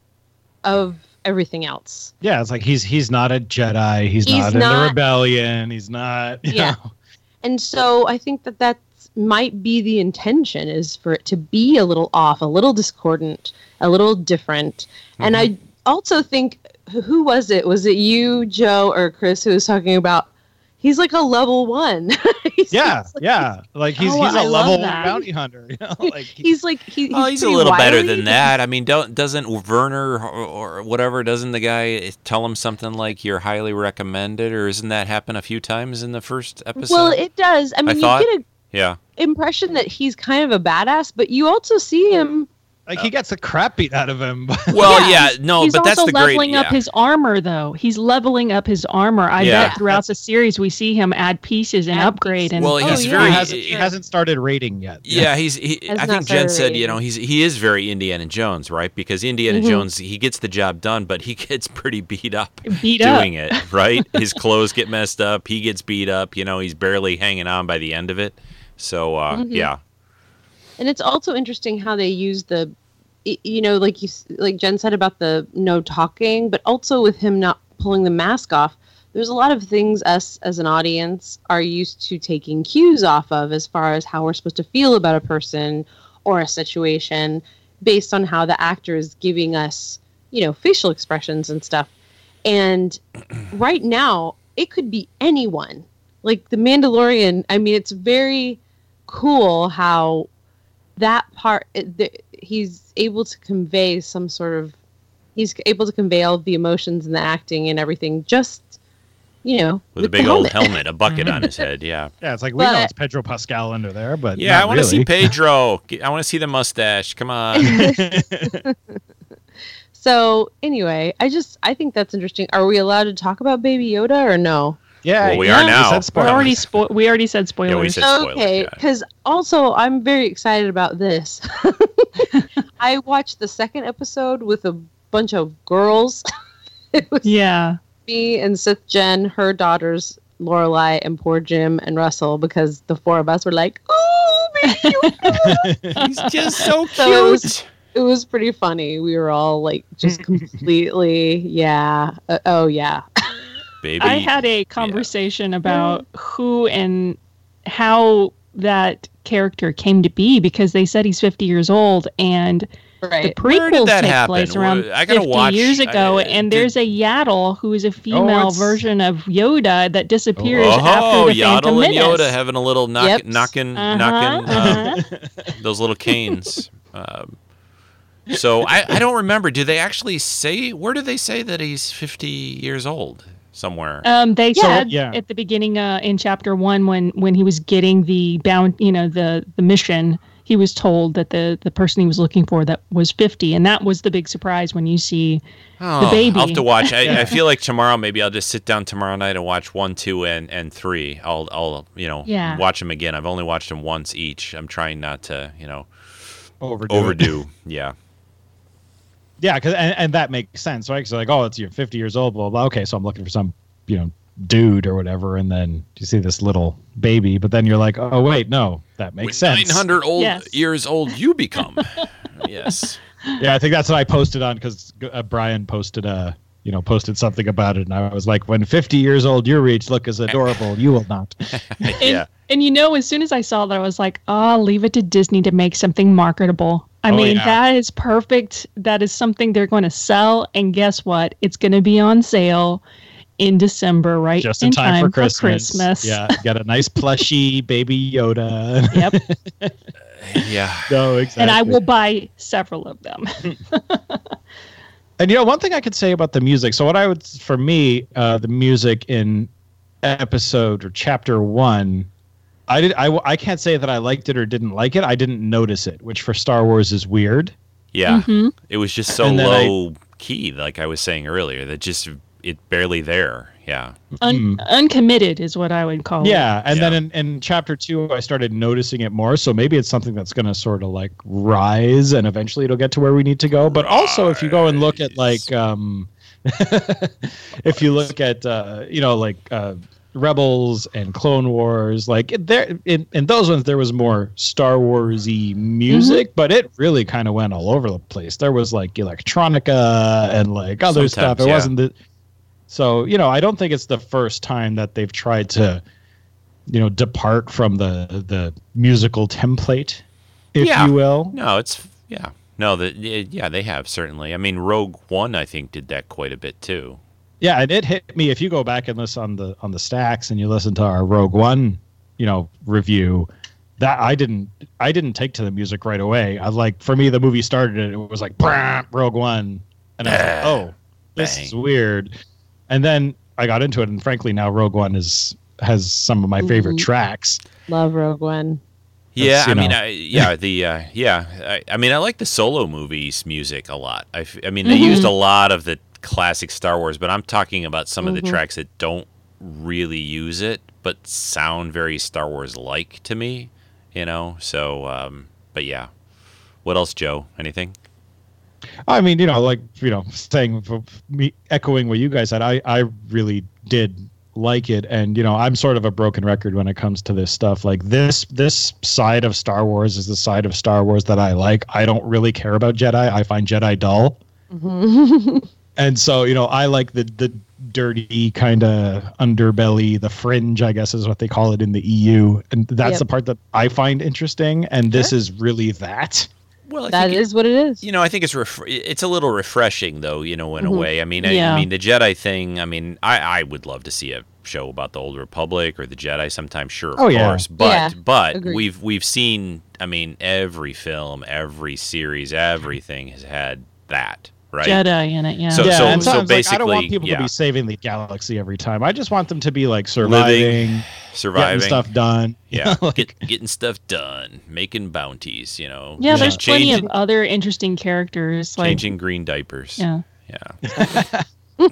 of everything else. Yeah, it's like he's not a Jedi. He's not in the rebellion. He's not, you know. And so I think that might be the intention, is for it to be a little off, a little discordant, a little different. Mm-hmm. And I also think, who was it? Was it you, Joe, or Chris, who was talking about, he's like a level one. He's a level one bounty hunter. You know? Like he's a little wily. Better than that. I mean, doesn't Werner or whatever, doesn't the guy tell him something like, you're highly recommended, or isn't that happen a few times in the first episode? Well, it does. I mean, you get an impression that he's kind of a badass, but you also see him. Like, he gets the crap beat out of him. Well, but that's the great... He's also leveling up his armor, though. He's leveling up his armor. I bet throughout the series we see him add pieces and upgrade. And well, he hasn't started raiding yet. Yeah, I think Jen said, you know, he is very Indiana Jones, right? Because Indiana Jones, he gets the job done, but he gets pretty beat up doing it, right? His clothes get messed up. He gets beat up. You know, he's barely hanging on by the end of it. So, yeah. And it's also interesting how they use the, you know, like Jen said about the no talking, but also with him not pulling the mask off. There's a lot of things us as an audience are used to taking cues off of, as far as how we're supposed to feel about a person or a situation, based on how the actor is giving us, you know, facial expressions and stuff. And right now, it could be anyone. Like The Mandalorian, I mean, it's very cool how that part, he's able to convey all the emotions and the acting and everything, just, you know, with a big old helmet, a bucket on his head. Yeah, it's like, we know it's Pedro Pascal under there, but yeah, I want to see Pedro. I want to see the mustache. Come on. So anyway, I think that's interesting. Are we allowed to talk about Baby Yoda or no? Yeah, well, we are now. We already said spoilers. Yeah, we said spoilers. Okay, because also I'm very excited about this. I watched the second episode with a bunch of girls. It was me and Sith Jen, her daughters Lorelai, and poor Jim and Russell, because the four of us were like, "Oh, Baby Yoda, he's just so cute." So it was pretty funny. We were all like, just completely, Baby. I had a conversation about who and how that character came to be, because they said he's 50 years old, and the prequels take place around 50 years ago, and there's a Yaddle who is a female version of Yoda that disappears after the Phantom Menace. Yaddle and Yoda having a little knocking those little canes. So I don't remember. Do they actually say, where do they say that he's 50 years old? Somewhere. They said at the beginning, in chapter 1, when he was getting the bound, you know, the mission, he was told that the person he was looking for that was 50, and that was the big surprise when you see the baby. I'll have to watch. I feel like tomorrow, maybe I'll just sit down tomorrow night and watch 1, 2, and 3. I'll watch them again. I've only watched them once each. I'm trying not to, you know, overdo. Yeah. Yeah, cause, and that makes sense, right? Because like, oh, you're 50 years old, blah, blah. Okay, so I'm looking for some, you know, dude or whatever, and then you see this little baby, but then you're like, oh, wait, no, that makes sense. 900 years old you become. Yes. Yeah, I think that's what I posted on, because Brian posted something about it, and I was like, when 50 years old you reach, look as adorable, you will not. And you know, as soon as I saw that, I was like, oh, leave it to Disney to make something marketable. I mean, that is perfect. That is something they're going to sell. And guess what? It's going to be on sale in December, right? Just in time for Christmas. Yeah, got a nice plushy Baby Yoda. Yep. Yeah. No, exactly. And I will buy several of them. And, you know, one thing I could say about the music. So the music in episode or chapter 1, I can't say that I liked it or didn't like it. I didn't notice it, which for Star Wars is weird. Yeah. Mm-hmm. It was just so low key, like I was saying earlier, that just it barely there. Yeah. Uncommitted is what I would call it. And then in chapter 2, I started noticing it more. So maybe it's something that's going to sort of like rise and eventually it'll get to where we need to go. But also if you go and look at like, if you look at, you know, like Rebels and Clone Wars, like there in those ones, there was more Star Wars-y music, but it really kind of went all over the place. There was like electronica and like other stuff. It wasn't the... So, you know, I don't think it's the first time that they've tried to, you know, depart from the musical template, if you will. No, it's, No, they have, certainly. I mean, Rogue One, I think, did that quite a bit, too. Yeah, and it hit me. If you go back and listen on the stacks and you listen to our Rogue One, you know, review, that I didn't take to the music right away. I like, for me, the movie started and it was like, Rogue One. And I was like, oh, this is weird. And then I got into it, and frankly, now Rogue One has some of my favorite tracks. Love Rogue One. Yeah, I mean, I like the solo movies music a lot. I mean, they used a lot of the classic Star Wars, but I'm talking about some of the tracks that don't really use it, but sound very Star Wars like to me. You know, so but yeah, what else, Joe? Anything? I mean, you know, like, you know, saying, me echoing what you guys said, I really did like it. And, you know, I'm sort of a broken record when it comes to this stuff. Like this side of Star Wars is the side of Star Wars that I like. I don't really care about Jedi. I find Jedi dull. And so, you know, I like the dirty kind of underbelly, the fringe, I guess is what they call it in the EU. And that's the part that I find interesting. And this is really that. Well, that is what it is. You know, I think it's a little refreshing, though, you know, in a way. I mean, I mean, the Jedi thing, I mean, I would love to see a show about the Old Republic or the Jedi sometime, sure, of course. But agreed. We've seen, I mean, every film, every series, everything has had that, right? Jedi in it, yeah. So basically, like, I don't want people to be saving the galaxy every time. I just want them to be, like, surviving, getting stuff done. Yeah, like, getting stuff done, making bounties, you know. Yeah, there's plenty of other interesting characters. Like, changing green diapers. Yeah. Yeah,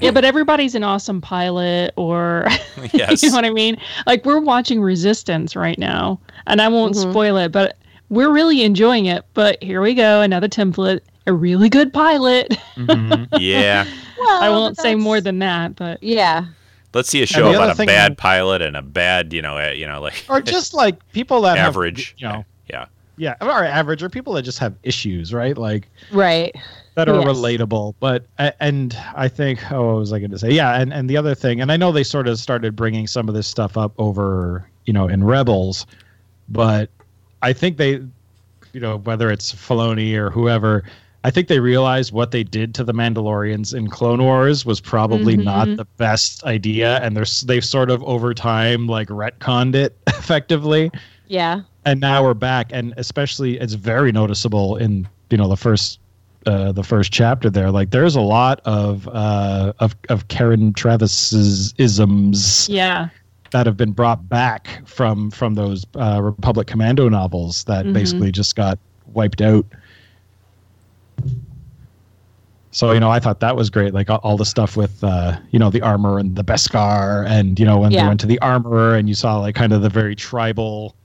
but everybody's an awesome pilot or, you know what I mean? Like, we're watching Resistance right now, and I won't spoil it, but we're really enjoying it. But here we go, another template, a really good pilot. Yeah. Well, I won't say more than that, but... Yeah. Let's see a show about a bad pilot and a bad, you know, like, or just like people that average, have, you know, or average, or people that just have issues, right? Like, that are relatable. But I think, what was I going to say? Yeah, and the other thing, and I know they sort of started bringing some of this stuff up over, you know, in Rebels, but I think they, you know, whether it's Filoni or whoever, I think they realized what they did to the Mandalorians in Clone Wars was probably not the best idea, and they've sort of over time like retconned it effectively. Yeah. And now we're back, and especially it's very noticeable in, you know, the first chapter there. Like, there's a lot of Karen Travis's isms. Yeah. That have been brought back from those Republic Commando novels that basically just got wiped out. So, you know, I thought that was great. Like, all the stuff with, you know, the armor and the Beskar, and, you know, when they went to the armorer and you saw, like, kind of the very tribal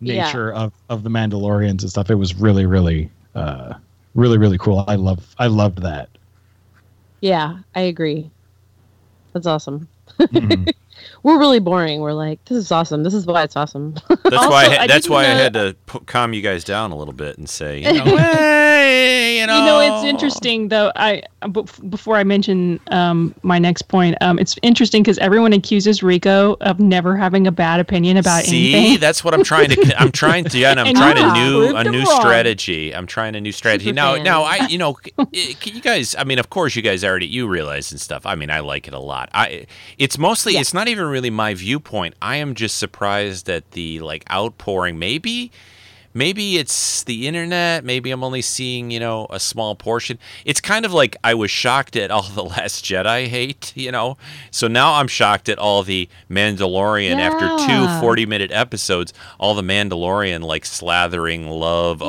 nature of the Mandalorians and stuff. It was really, really, really, really cool. I loved that. Yeah, I agree. That's awesome. We're really boring. We're like, this is awesome. This is why it's awesome. That's why I had to calm you guys down a little bit and say, you know, hey, you know. You know, it's interesting, though. Before I mention my next point, it's interesting because everyone accuses Rico of never having a bad opinion about anything. See, that's what I'm trying to. I'm trying a new strategy. Now, I, you know, you guys. I mean, of course, you guys already realize and stuff. I mean, I like it a lot. It's not even really my viewpoint. I am just surprised at the, like, outpouring. Maybe Maybe it's the internet. Maybe I'm only seeing, a small portion. It's kind of like I was shocked at all the Last Jedi hate, So now I'm shocked at all the Mandalorian after two 40-minute episodes, all the Mandalorian slathering love.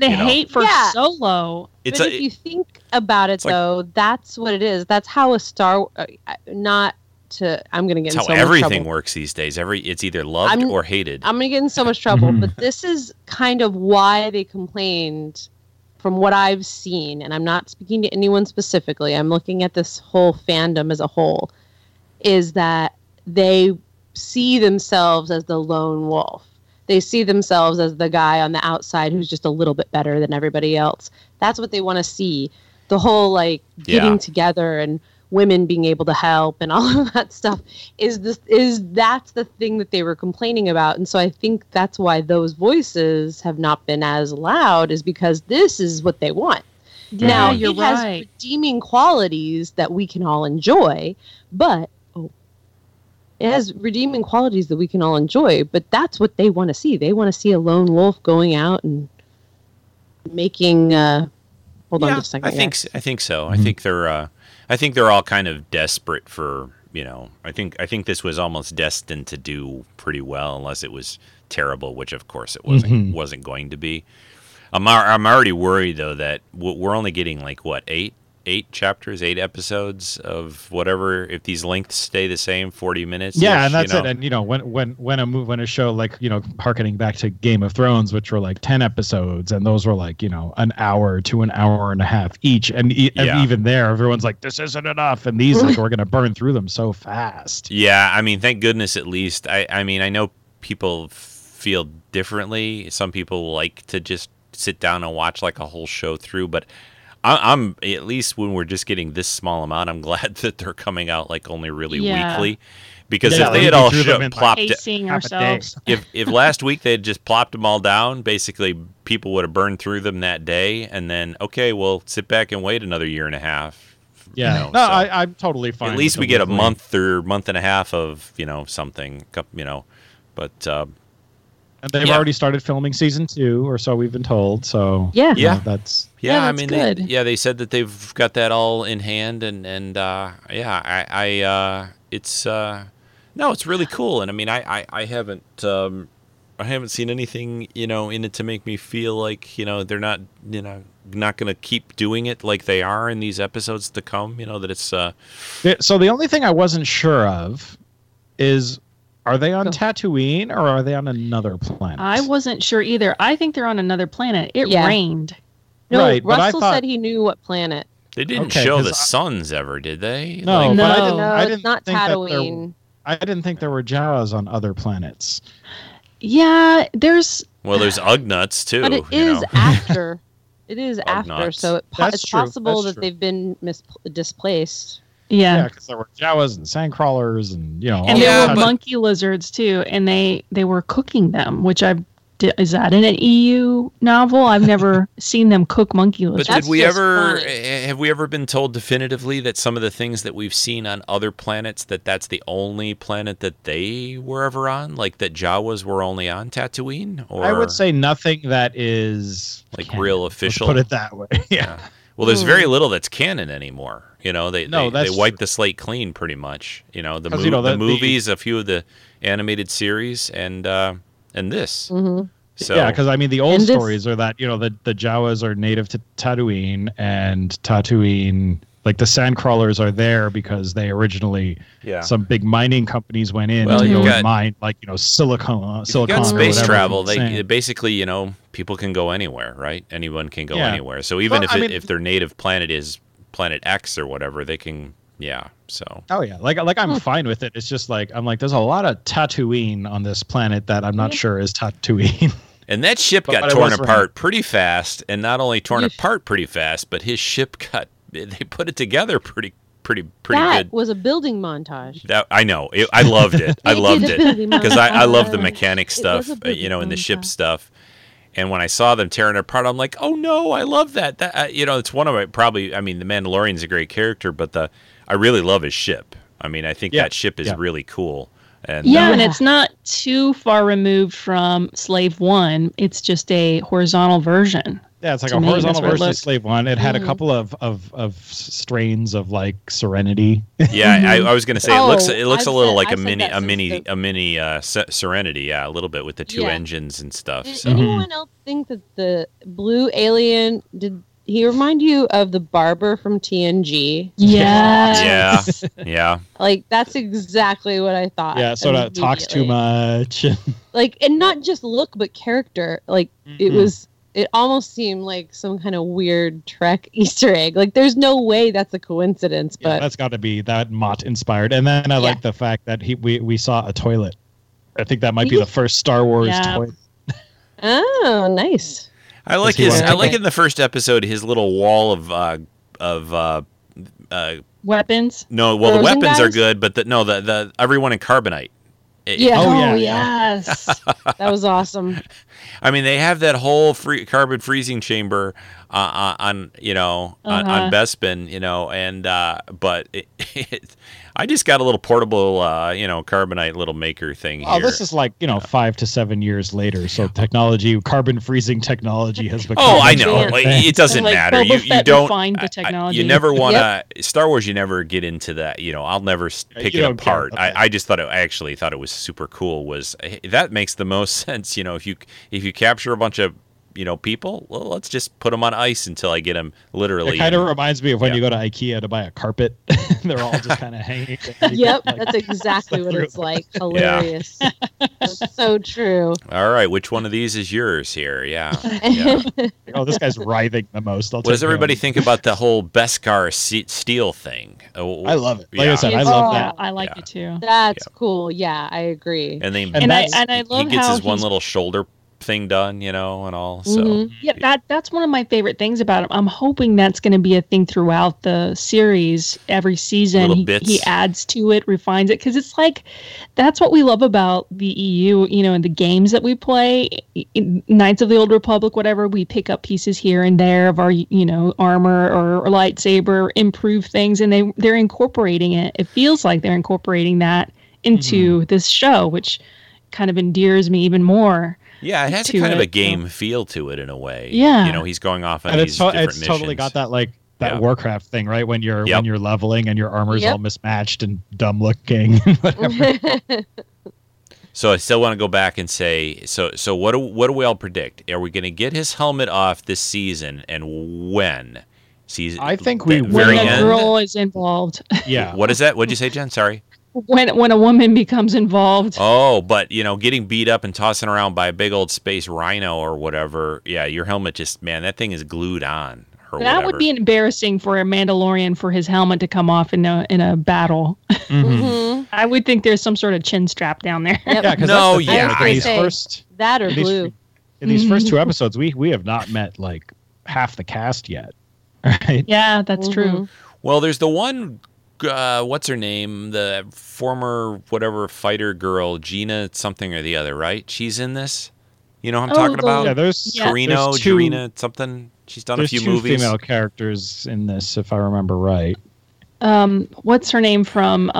Hate for Solo. If you think about it, though, that's what it is. That's how a Star not. I'm gonna get in so much trouble. How everything works these days. It's either loved or hated. I'm gonna get in so much trouble, but this is kind of why they complained, from what I've seen. And I'm not speaking to anyone specifically. I'm looking at this whole fandom as a whole. Is that they see themselves as the lone wolf. They see themselves as the guy on the outside who's just a little bit better than everybody else. That's what they want to see. The whole getting together and women being able to help and all of that stuff that's the thing that they were complaining about. And so I think that's why those voices have not been as loud, is because this is what they want. Yeah, now you're it has right. redeeming qualities that we can all enjoy, but that's what they want to see. They want to see a lone wolf going out and making on just a second. I think so. Mm-hmm. I think they're all kind of desperate for, I think this was almost destined to do pretty well, unless it was terrible, which of course it wasn't going to be. I'm already worried though that we're only getting eight episodes of whatever, if these lengths stay the same, 40 minutes. Yeah, and that's it. And when a show harkening back to Game of Thrones, which were 10 episodes, and those were an hour to an hour and a half each, and even there, everyone's like, this isn't enough, and these we're gonna burn through them so fast. Yeah, I mean, thank goodness at least. I know people feel differently. Some people like to just sit down and watch a whole show through, but. I'm at least when we're just getting this small amount, I'm glad that they're coming out only really weekly, because if they had all plopped ourselves, if last week they had just plopped them all down, basically people would have burned through them that day, and then we'll sit back and wait another year and a half. Yeah, I'm totally fine. At least we get a month or month and a half of something, but. And they've already started filming season 2, or so we've been told. So that's good. They said that they've got that all in hand, it's really cool. And I mean, I haven't seen anything in it to make me feel they're not not going to keep doing it like they are in these episodes to come. That it's so the only thing I wasn't sure of is. Are they on Tatooine or are they on another planet? I wasn't sure either. I think they're on another planet. It rained. No, right, Russell said he knew what planet. They didn't show the suns ever, did they? No, but I didn't not think Tatooine. I didn't think there were Jawas on other planets. Yeah, there's Ugnaughts too. But it is after. It is after, so it's possible that they've been displaced. Yeah, because there were Jawas and sandcrawlers and and there were monkey lizards too, and they were cooking them, which is that in an EU novel? I've never seen them cook monkey lizards. But have we ever been told definitively that some of the things that we've seen on other planets that's the only planet that they were ever on, like that Jawas were only on Tatooine? Or I would say nothing that is real official. Let's put it that way. Yeah. Well, there's very little that's canon anymore. They wiped the slate clean pretty much. The movies, a few of the animated series, and this. Mm-hmm. So, yeah, because I mean the old stories are that the Jawas are native to Tatooine, and Tatooine the sandcrawlers are there because they originally some big mining companies went in and mined silicon. Space travel. They basically people can go anywhere, right? Anyone can go anywhere. So even if their native planet is Planet X or whatever, they can I'm fine with it. It's just there's a lot of Tatooine on this planet that I'm not sure is Tatooine, and that ship got torn apart pretty fast, and not only torn apart pretty fast, but his ship they put it together pretty good. That was a building montage. That I know. I loved it. I loved it because I love the mechanic stuff, and the ship stuff. And when I saw them tearing it apart, I'm like, oh no, I love that. It's one of my the Mandalorian's a great character, but I really love his ship. I mean, I think that ship is really cool. And yeah, and it's not too far removed from Slave One. It's just a horizontal version. Yeah, it's like a horizontal version of Slave One. It had a couple of strains of like Serenity. Yeah, I was gonna say it looks a little like a mini Serenity. Yeah, a little bit with the two engines and stuff. Did anyone else think that the blue alien did? He remind you of the barber from TNG? Yes. Yeah. Yeah. Like, that's exactly what I thought. Yeah, sort of talks too much. Like, and not just look, but character. Like, it almost seemed like some kind of weird Trek Easter egg. Like, there's no way that's a coincidence, but... Yeah, that's got to be that Mott inspired. And then I like the fact that we saw a toilet. I think that might be the first Star Wars toilet. Oh, nice. I like his. I like in the first episode his little wall of weapons. No, well, Frozen the weapons guys? Are good, but the everyone in carbonite. Yeah. Yes, that was awesome. I mean, they have that whole carbon freezing chamber on Bespin, but I just got a little portable, carbonite little maker thing here. Oh, this is like 5 to 7 years later, so carbon freezing technology has become. Oh, I know, like, it doesn't matter. You don't find the technology. You never want to Star Wars. You never get into that. I'll never pick it apart. Okay. I just thought I actually thought it was super cool. That makes the most sense? If you capture a bunch of people, well, let's just put them on ice until I get them literally. It kind of reminds me of when you go to IKEA to buy a carpet. They're all just kind of hanging. Yep, that's exactly what it's like. Hilarious. Yeah. That's so true. All right, which one of these is yours here? Yeah. Oh, this guy's writhing the most. What does everybody think about the whole Beskar steel thing? Oh, I love it. Like I said, I love that. I like it too. That's cool. Yeah, I agree. And I love he gets his one little shoulder thing done, and all. So that's one of my favorite things about him. I'm hoping that's going to be a thing throughout the series. Every season he adds to it, refines it, because it's like that's what we love about the EU, and the games that we play, Knights of the Old Republic, whatever. We pick up pieces here and there of our armor or lightsaber, improve things, and they're incorporating it. It feels like they're incorporating that into this show, which kind of endears me even more. Yeah, it has a game feel to it in a way. Yeah, he's going off on these different missions. It's totally got that Warcraft thing, right? When you're leveling and your armor's all mismatched and dumb looking, whatever. So I still want to go back and say, so what do we all predict? Are we going to get his helmet off this season, and when? Season? I think we will. When a girl is involved. Yeah. What is that? What'd you say, Jen? Sorry. When a woman becomes involved. Oh, but, getting beat up and tossing around by a big old space rhino or whatever. Yeah, your helmet just, man, that thing is glued on or whatever. That would be embarrassing for a Mandalorian for his helmet to come off in a battle. Mm-hmm. I would think there's some sort of chin strap down there. Yep. Yeah, because that or blue. In these first two episodes, we have not met, half the cast yet, right? Yeah, that's true. Well, there's the one... what's her name? The former whatever fighter girl, Gina something or the other, right? She's in this. You know what I'm talking about? Yeah, Gina something. She's done a few movies. There's two female characters in this, if I remember right. What's her name from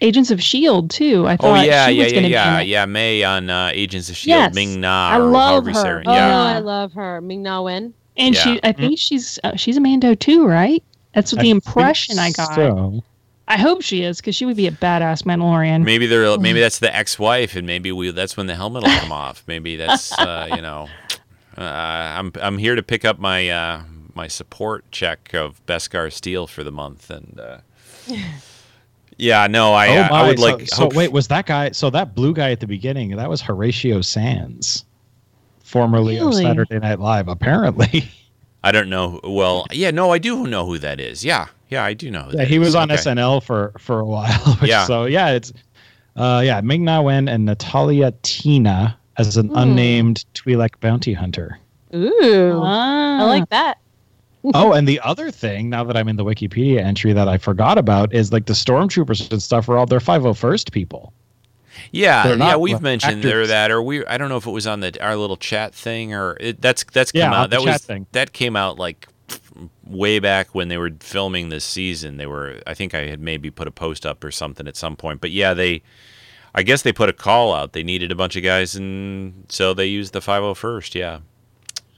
Agents of S.H.I.E.L.D. too? I thought she was going to be May on Agents of S.H.I.E.L.D. Yes. Ming-Na. I love her. Oh, yeah. I love her. Ming-Na Wen. And I think she's a Mando too, right? That's the impression I got. So. I hope she is, because she would be a badass Mandalorian. Maybe that's the ex-wife, and maybe that's when the helmet will come off. Maybe that's I'm here to pick up my my support check of Beskar Steel for the month, and I would like. Was that guy? So that blue guy at the beginning, that was Horatio Sands, formerly of Saturday Night Live, apparently. I don't know. Well, I do know who that is. Yeah, I do know. Yeah, he was on SNL for a while. It's Ming-Na Wen and Natalia Tina as an unnamed Twi'lek bounty hunter. Ooh, I like that. Oh, and the other thing, now that I'm in the Wikipedia entry that I forgot about, is the stormtroopers and stuff are all 501st people. Yeah, we've mentioned there that, or I don't know if it was on our little chat thing, or that's come out. That came out way back when they were filming this season, they were, I think I had maybe put a post up or something at some point, but yeah, I guess they put a call out. They needed a bunch of guys, and so they used the 501st. Yeah.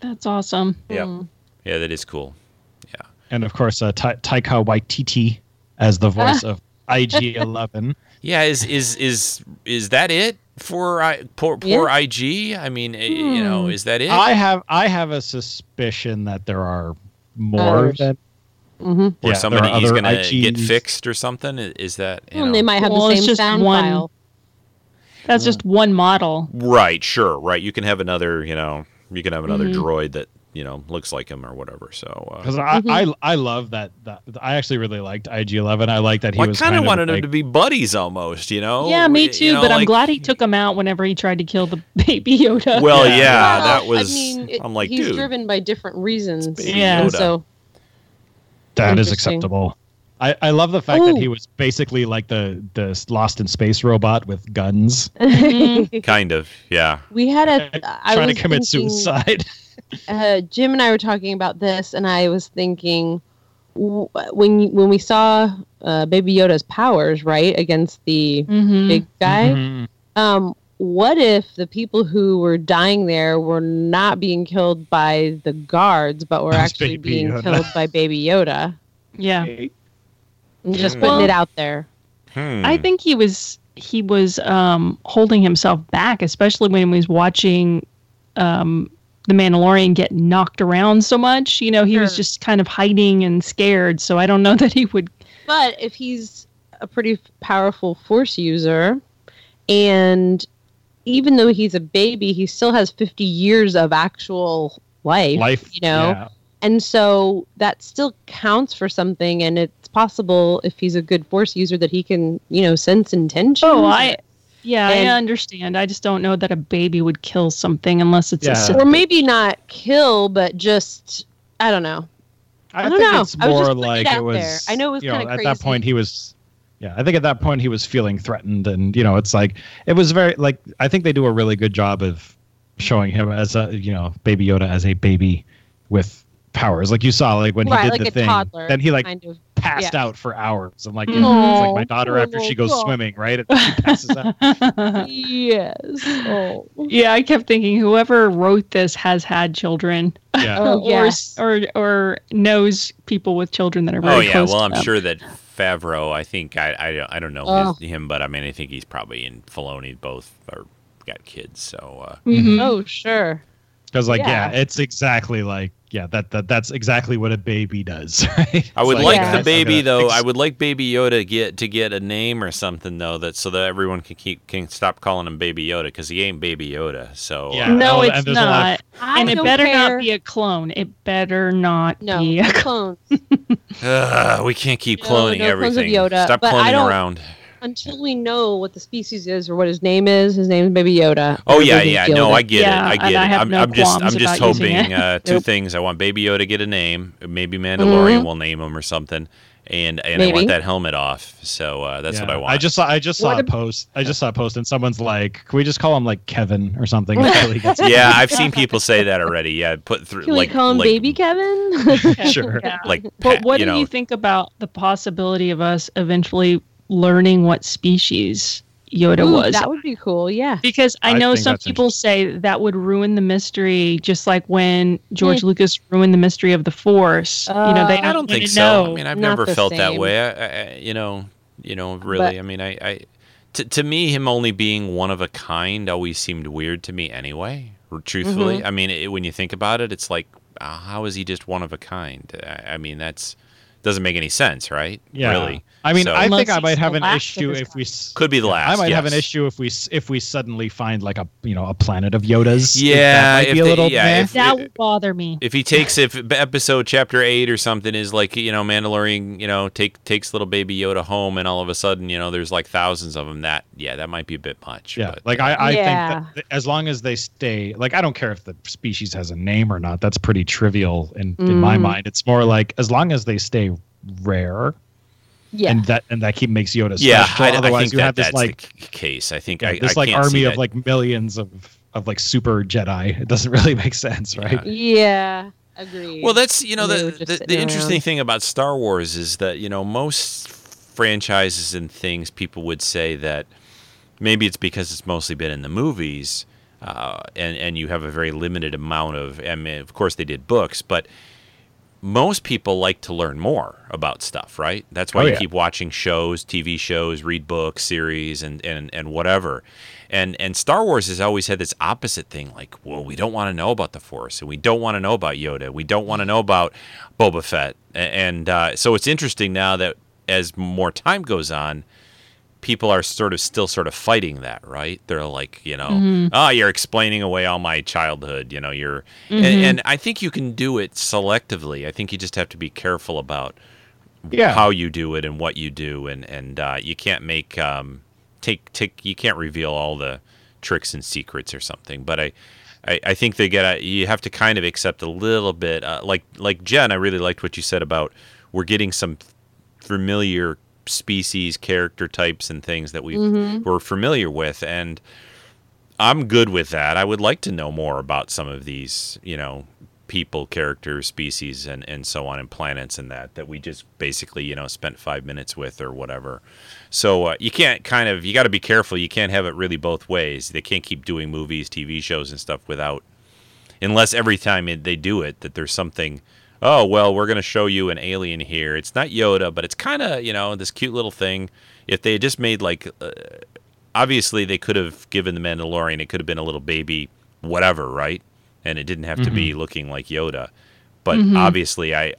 That's awesome. Yeah. Mm. Yeah, that is cool. Yeah. And of course, Taika Waititi as the voice of IG-11. Yeah. Is that it for poor IG? I mean, you know, is that it? I have a suspicion that there are more than. Mm-hmm. Or yeah, somebody he's going to get fixed or something. Is that? You know? They might have the same sound file. That's just one model. Right. Sure. Right. You can have another. You know. You can have another droid that looks like him or whatever. So because I love that I actually really liked IG-11. I like that he was. I kind of wanted him to be buddies almost. Yeah, me too. But I'm glad he took him out whenever he tried to kill the baby Yoda. Well, yeah, that was. I mean, I'm like, he's driven by different reasons. Yeah, so. That is acceptable. I love the fact that he was basically like the Lost in Space robot with guns. Kind of, yeah. We had trying to commit suicide. Jim and I were talking about this, and I was thinking when we saw Baby Yoda's powers, right, against the big guy, what if the people who were dying there were not being killed by the guards, but were actually being killed by Baby Yoda? Yeah. I'm just putting it out there. I think he was holding himself back, especially when he was watching The Mandalorian get knocked around so much. He was just kind of hiding and scared, so I don't know that he would. But if he's a pretty powerful Force user, and even though he's a baby, he still has 50 years of actual life, yeah. And so that still counts for something, and it's possible if he's a good Force user that he can, sense intention. Oh, I understand. I just don't know that a baby would kill something unless it's a Sith. Or maybe not kill, but just, I don't know. I don't know. It's more like it was. There. I know it was kind of crazy. At that point, he was. Yeah, I think at that point he was feeling threatened, and it's like it was very like. I think they do a really good job of showing him as a Baby Yoda as a baby with powers, like you saw, like when he did the thing, toddler, then he passed out for hours. I'm like, it's like my daughter after she goes swimming, right? She passes out. Yes. Oh. Yeah, I kept thinking whoever wrote this has had children, or knows people with children that are very close. Well, I'm sure that Favreau. I think I don't know him, but I mean, I think he's probably in Filoni. Both are got kids, so. Oh, sure. Because it's exactly like. Yeah, that's exactly what a baby does, right? I would like the baby though. I would like Baby Yoda to get a name or something though, that so that everyone can stop calling him Baby Yoda, because he ain't Baby Yoda. So no, it's not. And it better not be a clone. It better not be a clone. We can't keep cloning everything. Yoda, stop cloning around. Until we know what the species is or what his name is, Baby Yoda. Oh yeah. No, I get it. I get it. I'm just hoping two things. I want Baby Yoda to get a name. Maybe Mandalorian will name him or something. And I want that helmet off. So that's what I want. I just saw a post and someone's like, "Can we just call him like Kevin or something?" Yeah, I've seen people say that already. Yeah, put through. Can we call him Baby Kevin? Sure. Yeah. But what do you think about the possibility of us eventually learning what species Yoda was? That would be cool, yeah. Because I know some people say that would ruin the mystery, just like when George Lucas ruined the mystery of the Force. I don't think so. Know. I mean, I've never felt that way. Really. But, I mean, I to me, him only being one of a kind always seemed weird to me anyway, truthfully. I mean, when you think about it, it's like, how is he just one of a kind? I mean, that's... doesn't make any sense, right? Yeah. Really. I mean, so, I think I might have an issue if we could be the last. I might have an issue if we suddenly find like a planet of Yodas. Yeah, that might be a little that would bother me. If he takes episode chapter 8 or something is like Mandalorian takes little Baby Yoda home, and all of a sudden there's like thousands of them. That might be a bit much. Yeah, but, I think that as long as they stay, like I don't care if the species has a name or not. That's pretty trivial in my mind. It's more like as long as they stay rare, and that keep makes Yoda special. Otherwise, I think you have this like the case. I think this like army of like millions of like super Jedi. It doesn't really make sense, right? Yeah, Agreed. Well, that's, you know, the interesting thing about Star Wars is that, you know, most franchises and things, people would say that maybe it's because it's mostly been in the movies, and you have a very limited amount of, I mean, of course they did books, but most people like to learn more about stuff, right? That's why you keep watching shows, TV shows, read books, series, and whatever. And Star Wars has always had this opposite thing, like, well, we don't want to know about the Force, and we don't want to know about Yoda, we don't want to know about Boba Fett. And so it's interesting now that as more time goes on, people are still fighting that, right? They're like, you know, you're explaining away all my childhood, you know, you're... Mm-hmm. And I think you can do it selectively. I think you just have to be careful about how you do it and what you do, and you can't make... you can't reveal all the tricks and secrets or something. But I think you have to kind of accept a little bit... like Jen, I really liked what you said about we're getting some familiar species, character types, and things that we're familiar with, and I'm good with that. I would like to know more about some of these, you know, people, characters, species, and so on, and planets, and that we just basically, you know, spent 5 minutes with or whatever. So you got to be careful. You can't have it really both ways. They can't keep doing movies, TV shows, and stuff unless every time they do it that there's something. Oh, well, we're going to show you an alien here. It's not Yoda, but it's kind of, you know, this cute little thing. If they had just made, like, obviously they could have given The Mandalorian, it could have been a little baby whatever, right? And it didn't have to be looking like Yoda. But obviously I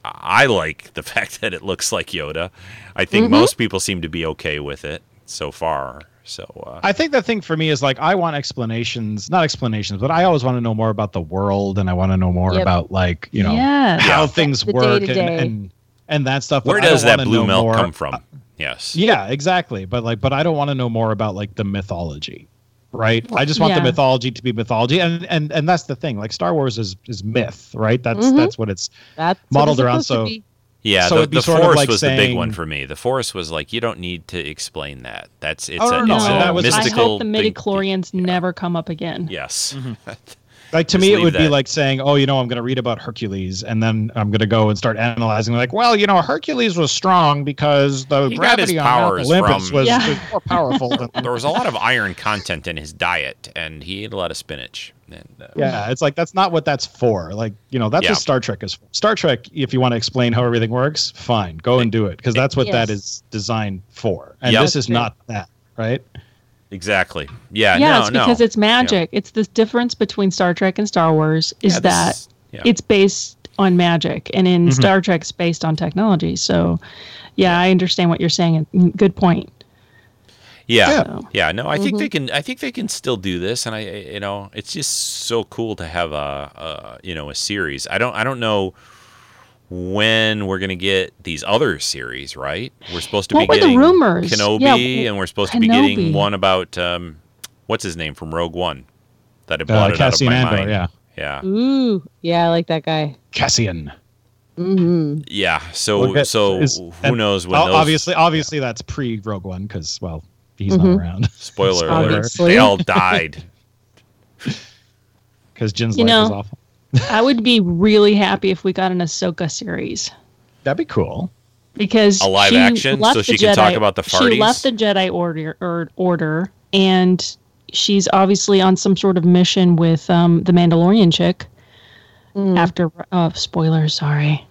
like the fact that it looks like Yoda. I think most people seem to be okay with it so far. So I think the thing for me is, like, I want not explanations, but I always want to know more about the world, and I want to know more about, like, you know, how things work and that stuff. Where does that blue milk come from? Yes. Yeah, exactly. But I don't want to know more about, like, the mythology, right? I just want the mythology to be mythology, and that's the thing. Like, Star Wars is myth, right? That's what it's modeled around. So yeah, so the Force was the big one for me. The Force was like, you don't need to explain that. It's a mystical. I hope the midichlorians never come up again. Yes. Like, to me, it would be like saying, oh, you know, I'm going to read about Hercules, and then I'm going to go and start analyzing. Like, well, you know, Hercules was strong because the gravity on Olympus was more powerful. There was a lot of iron content in his diet, and he ate a lot of spinach. And it's like, that's not what that's for. Like, you know, that's what Star Trek is for. Star Trek, if you want to explain how everything works, fine, go and do it, because that's what that is designed for. And this is not that, right? Exactly. Yeah. Yeah. It's because it's magic. Yeah. It's the difference between Star Trek and Star Wars is that it's based on magic, and in Star Trek, it's based on technology. So, yeah, I understand what you're saying. Good point. Yeah. So. Yeah. No, I think they can still do this, and I, you know, it's just so cool to have a series. I don't know when we're going to get these other series, right? We're supposed to be getting rumors? Kenobi, and we're supposed to be getting one about what's his name from Rogue One that had blotted out of my mind. Yeah. Ooh, yeah, I like that guy. Cassian. Mm-hmm. Yeah, who knows when those... Obviously that's pre-Rogue One, because, well, he's not around. Spoiler alert. They all died. Because Jin's life was awful. I would be really happy if we got an Ahsoka series. That'd be cool. Because a live action, so she can talk about the farties. She left the Jedi order, and she's obviously on some sort of mission with the Mandalorian chick. After spoilers, sorry.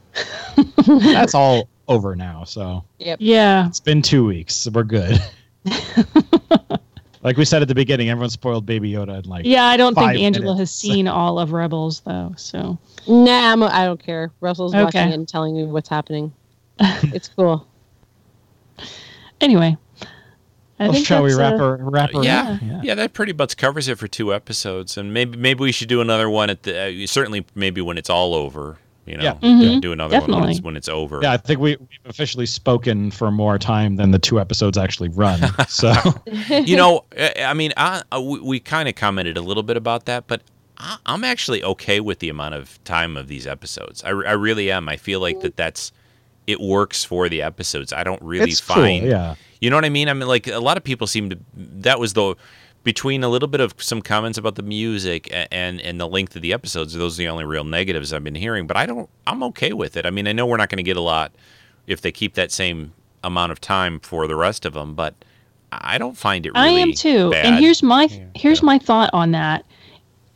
That's all over now. So yeah, it's been 2 weeks. So we're good. Like we said at the beginning, everyone spoiled Baby Yoda in like 5 minutes. I don't think Angela has seen all of Rebels, though. So I don't care. Russell's watching and telling me what's happening. It's cool. Anyway, shall we wrap her? Yeah, that pretty much covers it for 2 episodes, and maybe we should do another one at the certainly maybe when it's all over. You know, do another one when it's over. Yeah, I think we've officially spoken for more time than the 2 episodes actually run. So, you know, I mean, we kind of commented a little bit about that, but I'm actually okay with the amount of time of these episodes. I really am. I feel like that's it works for the episodes. I don't really find, cool, you know what I mean? I mean, like a lot of people that was the between a little bit of some comments about the music and the length of the episodes, those are the only real negatives I've been hearing. But I'm okay with it. I mean, I know we're not going to get a lot if they keep that same amount of time for the rest of them, but I don't find it really bad. I am too. Bad. And here's my thought on that.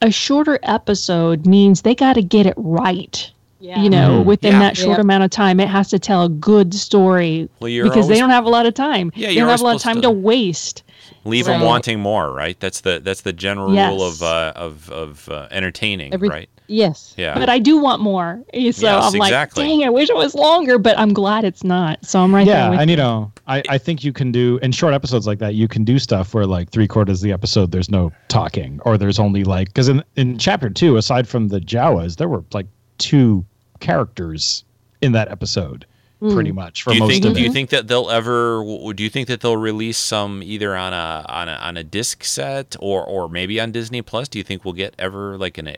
A shorter episode means they got to get it right. Yeah. You know, within that short amount of time, it has to tell a good story because they don't have a lot of time. Yeah, they don't have a lot of time to waste. Leave them wanting more, right? That's the general rule of entertaining, right? Yes. Yeah. But I do want more, so yes, I'm like, dang, I wish it was longer, but I'm glad it's not. So I'm right there. Yeah, and you know, I think you can do in short episodes like that. You can do stuff where like 3/4 of the episode there's no talking, or there's only like because in chapter 2, aside from the Jawas, there were like 2 characters in that episode, pretty much. For most of it. Do you think that they'll ever? Do you think that they'll release some either on a disc set or maybe on Disney Plus? Do you think we'll get ever like an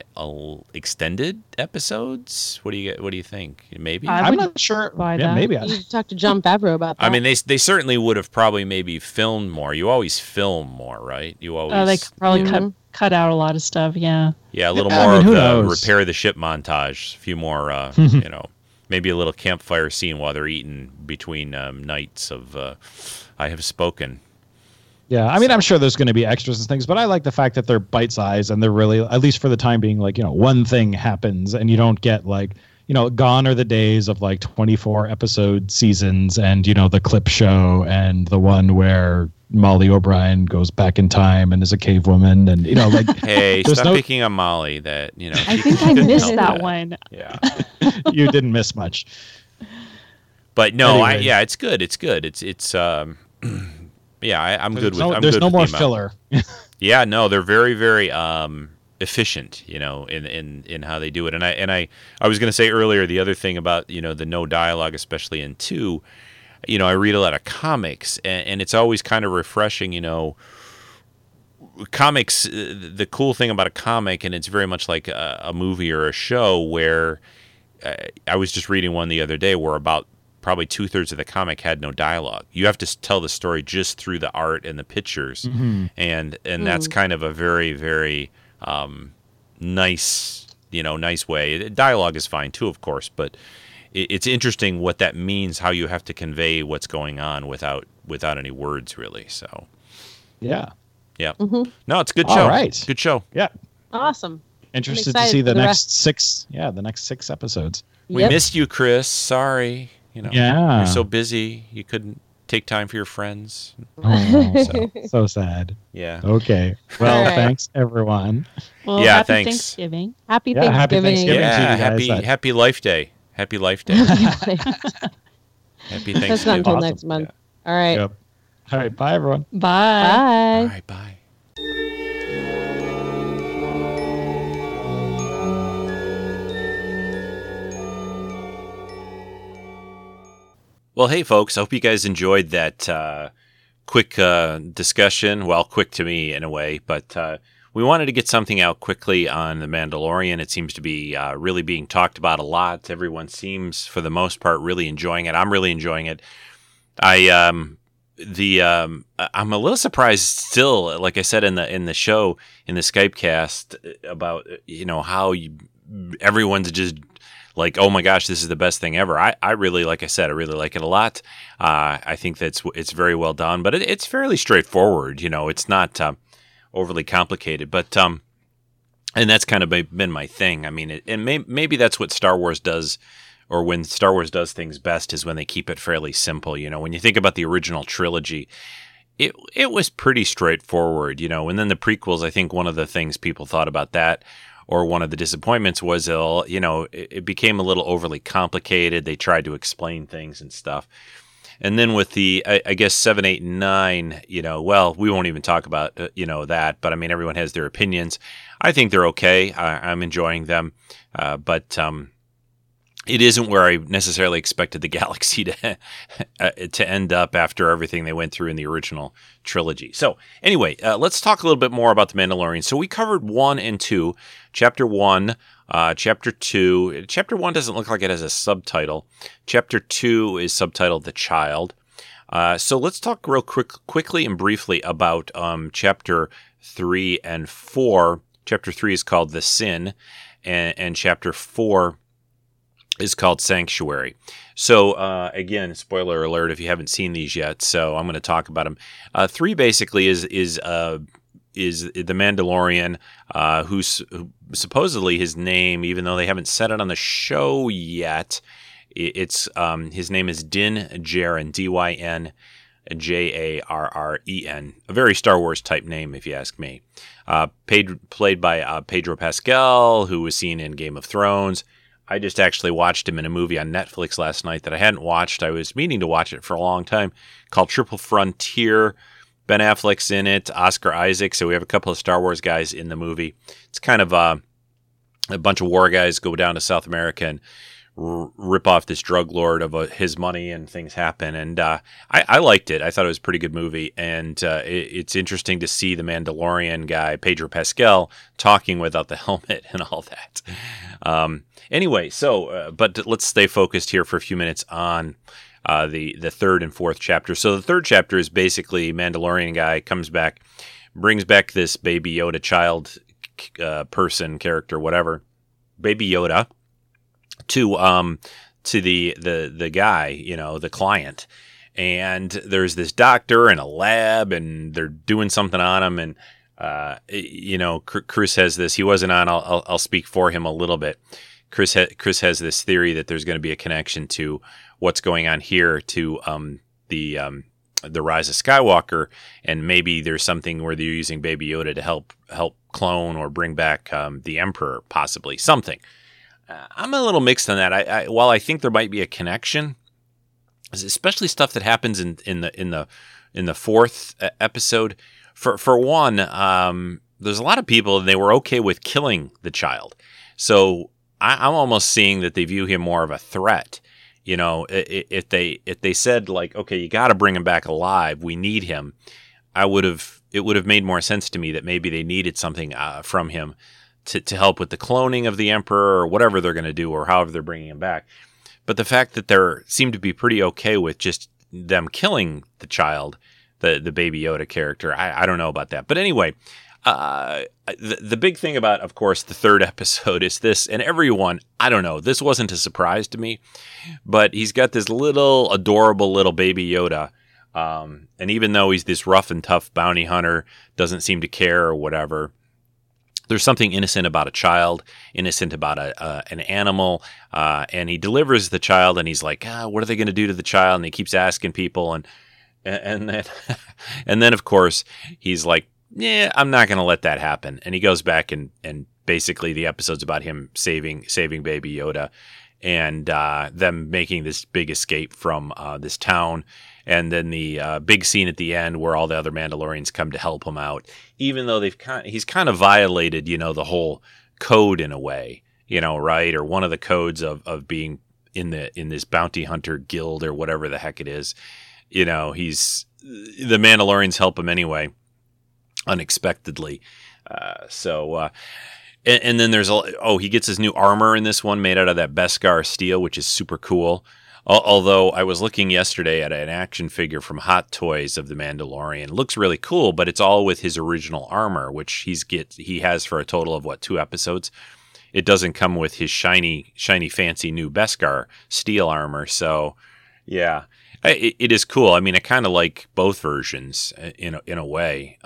extended episodes? What do you think? Maybe I'm not sure. Yeah, maybe I should talk to John Favreau about that. I mean, they certainly would have probably maybe filmed more. You always film more, right? You always. Oh, they could probably cut out a lot of stuff, yeah. Yeah, a little more of the repair the ship montage, a few more, you know, maybe a little campfire scene while they're eating between nights of I Have Spoken. Yeah, I mean, I'm sure there's going to be extras and things, but I like the fact that they're bite-sized and they're really, at least for the time being, like, you know, one thing happens and you don't get like, you know, gone are the days of like 24 episode seasons and, you know, the clip show and the one where Molly O'Brien goes back in time and is a cave woman and, you know, like... Hey, stop picking on Molly that, you know... I think I missed that one. Yeah. You didn't miss much. But no, anyway. It's good. It's good. It's I'm good with... There's no more filler. Yeah, no, they're very, very... efficient, you know, in how they do it. And I was going to say earlier, the other thing about, you know, the no dialogue, especially in 2, you know, I read a lot of comics and it's always kind of refreshing, you know, comics, the cool thing about a comic, and it's very much like a movie or a show where I was just reading one the other day where about probably 2/3 of the comic had no dialogue. You have to tell the story just through the art and the pictures. Mm-hmm. And that's kind of a very, very... nice way. Dialogue is fine too, of course, but it's interesting what that means, how you have to convey what's going on without any words really. So yeah. Mm-hmm. No, it's a good show. All right. Good show. Yeah. Awesome. Interested to see the next six episodes. We missed you, Chris. Sorry. You know, you're so busy. You couldn't take time for your friends. Oh, so sad. Yeah. Okay. Well, right. Thanks everyone. Well, yeah. Happy Thanksgiving. Happy Thanksgiving. Yeah. To you guys. Happy Life Day. Happy Life Day. Happy Thanksgiving. That's not until next month. Yeah. All right. Yep. All right. Bye everyone. Bye. All right. Bye. Well, hey, folks, I hope you guys enjoyed that quick discussion. Well, quick to me in a way, but we wanted to get something out quickly on The Mandalorian. It seems to be really being talked about a lot. Everyone seems, for the most part, really enjoying it. I'm really enjoying it. I'm a little surprised still, like I said in the show, in the Skype cast, about, you know, how everyone's just... like, oh my gosh, this is the best thing ever. I really, like I said, I really like it a lot. I think it's very well done, but it's fairly straightforward. You know, it's not overly complicated. But and that's kind of been my thing. I mean, maybe that's what Star Wars does, or when Star Wars does things best is when they keep it fairly simple. You know, when you think about the original trilogy, it was pretty straightforward. You know, and then the prequels. I think one of the things people thought about that, or one of the disappointments was, you know, it became a little overly complicated. They tried to explain things and stuff. And then with the, I guess, 7, 8, and 9, you know, well, we won't even talk about, you know, that. But, I mean, everyone has their opinions. I think they're okay. I'm enjoying them. But it isn't where I necessarily expected the galaxy to end up after everything they went through in the original trilogy. So anyway, let's talk a little bit more about The Mandalorian. So we covered 1 and 2, chapter 1, chapter 2. Chapter 1 doesn't look like it has a subtitle. Chapter 2 is subtitled "The Child." So let's talk real quickly and briefly about chapter 3 and 4. Chapter 3 is called The Sin, and Chapter 4 is called Sanctuary. So, again, spoiler alert if you haven't seen these yet, so I'm going to talk about them. 3 basically is the Mandalorian, who supposedly his name, even though they haven't said it on the show yet, it's his name is Din Djarin, D-Y-N-J-A-R-R-E-N, a very Star Wars type name if you ask me. Played by Pedro Pascal, who was seen in Game of Thrones. I just actually watched him in a movie on Netflix last night that I hadn't watched. I was meaning to watch it for a long time, called Triple Frontier. Ben Affleck's in it, Oscar Isaac. So we have a couple of Star Wars guys in the movie. It's kind of a bunch of war guys go down to South America and rip off this drug lord of his money, and things happen. And I liked it. I thought it was a pretty good movie. And it's interesting to see the Mandalorian guy, Pedro Pascal, talking without the helmet and all that. Anyway, so but let's stay focused here for a few minutes on the third and fourth chapter. So the third chapter is basically Mandalorian guy comes back, brings back this Baby Yoda child person, character, whatever, Baby Yoda, to the guy, you know, the client. And there's this doctor in a lab, and they're doing something on him. And you know, Chris has this. He wasn't on. I'll speak for him a little bit. Chris has this theory that there's going to be a connection to what's going on here to the Rise of Skywalker, and maybe there's something where they're using Baby Yoda to help clone or bring back the Emperor, possibly something. I'm a little mixed on that. While I think there might be a connection, especially stuff that happens in the fourth episode. For one, there's a lot of people, and they were okay with killing the child. So I'm almost seeing that they view him more of a threat. You know, if they said like, okay, you got to bring him back alive, we need him. It would have made more sense to me that maybe they needed something from him to help with the cloning of the Emperor, or whatever they're going to do, or however they're bringing him back. But the fact that they seem to be pretty okay with just them killing the child, the Baby Yoda character, I don't know about that. But anyway, the big thing about, of course, the third episode is this, and everyone, I don't know, this wasn't a surprise to me, but he's got this little adorable little Baby Yoda. And even though he's this rough and tough bounty hunter, doesn't seem to care or whatever, there's something innocent about a child, innocent about an animal, and he delivers the child, and he's like, what are they going to do to the child? And he keeps asking people, and then of course he's like, yeah, I'm not going to let that happen. And he goes back, and basically the episode's about him saving Baby Yoda, and them making this big escape from this town. And then the big scene at the end where all the other Mandalorians come to help him out, even though he's kind of violated, you know, the whole code in a way, you know, right? Or one of the codes of being in this bounty hunter guild or whatever the heck it is. You know, the Mandalorians help him anyway, unexpectedly. And then there's he gets his new armor in this one, made out of that Beskar steel, which is super cool. Although I was looking yesterday at an action figure from Hot Toys of the Mandalorian. It looks really cool, but it's all with his original armor, which he has for a total of, 2 episodes. It doesn't come with his shiny, fancy new Beskar steel armor. So, yeah, it is cool. I mean, I kind of like both versions in a way.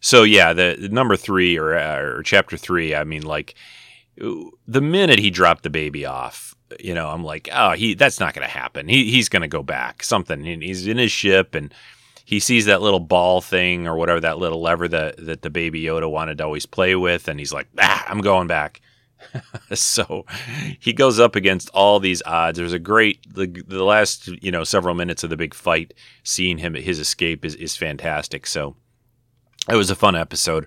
So, yeah, the number 3 or chapter 3, I mean, like, the minute he dropped the baby off, you know, I'm like, that's not going to happen. He's going to go back, something. He's in his ship, and he sees that little ball thing or whatever, that little lever that the Baby Yoda wanted to always play with, and he's like, I'm going back. So he goes up against all these odds. There's a great, the last, you know, several minutes of the big fight, seeing him, his escape is fantastic. So it was a fun episode.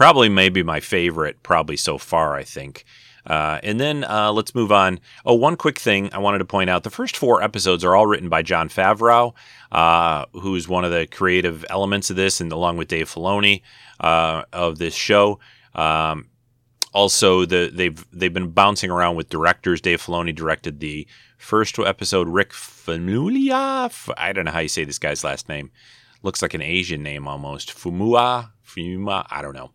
Maybe my favorite, so far, I think. And then let's move on. One quick thing I wanted to point out. The first 4 episodes are all written by John Favreau, who's one of the creative elements of this, and along with Dave Filoni of this show. Also, they've been bouncing around with directors. Dave Filoni directed the first episode. Rick Famuyiwa, I don't know how you say this guy's last name. looks like an Asian name almost. Fumua, I don't know.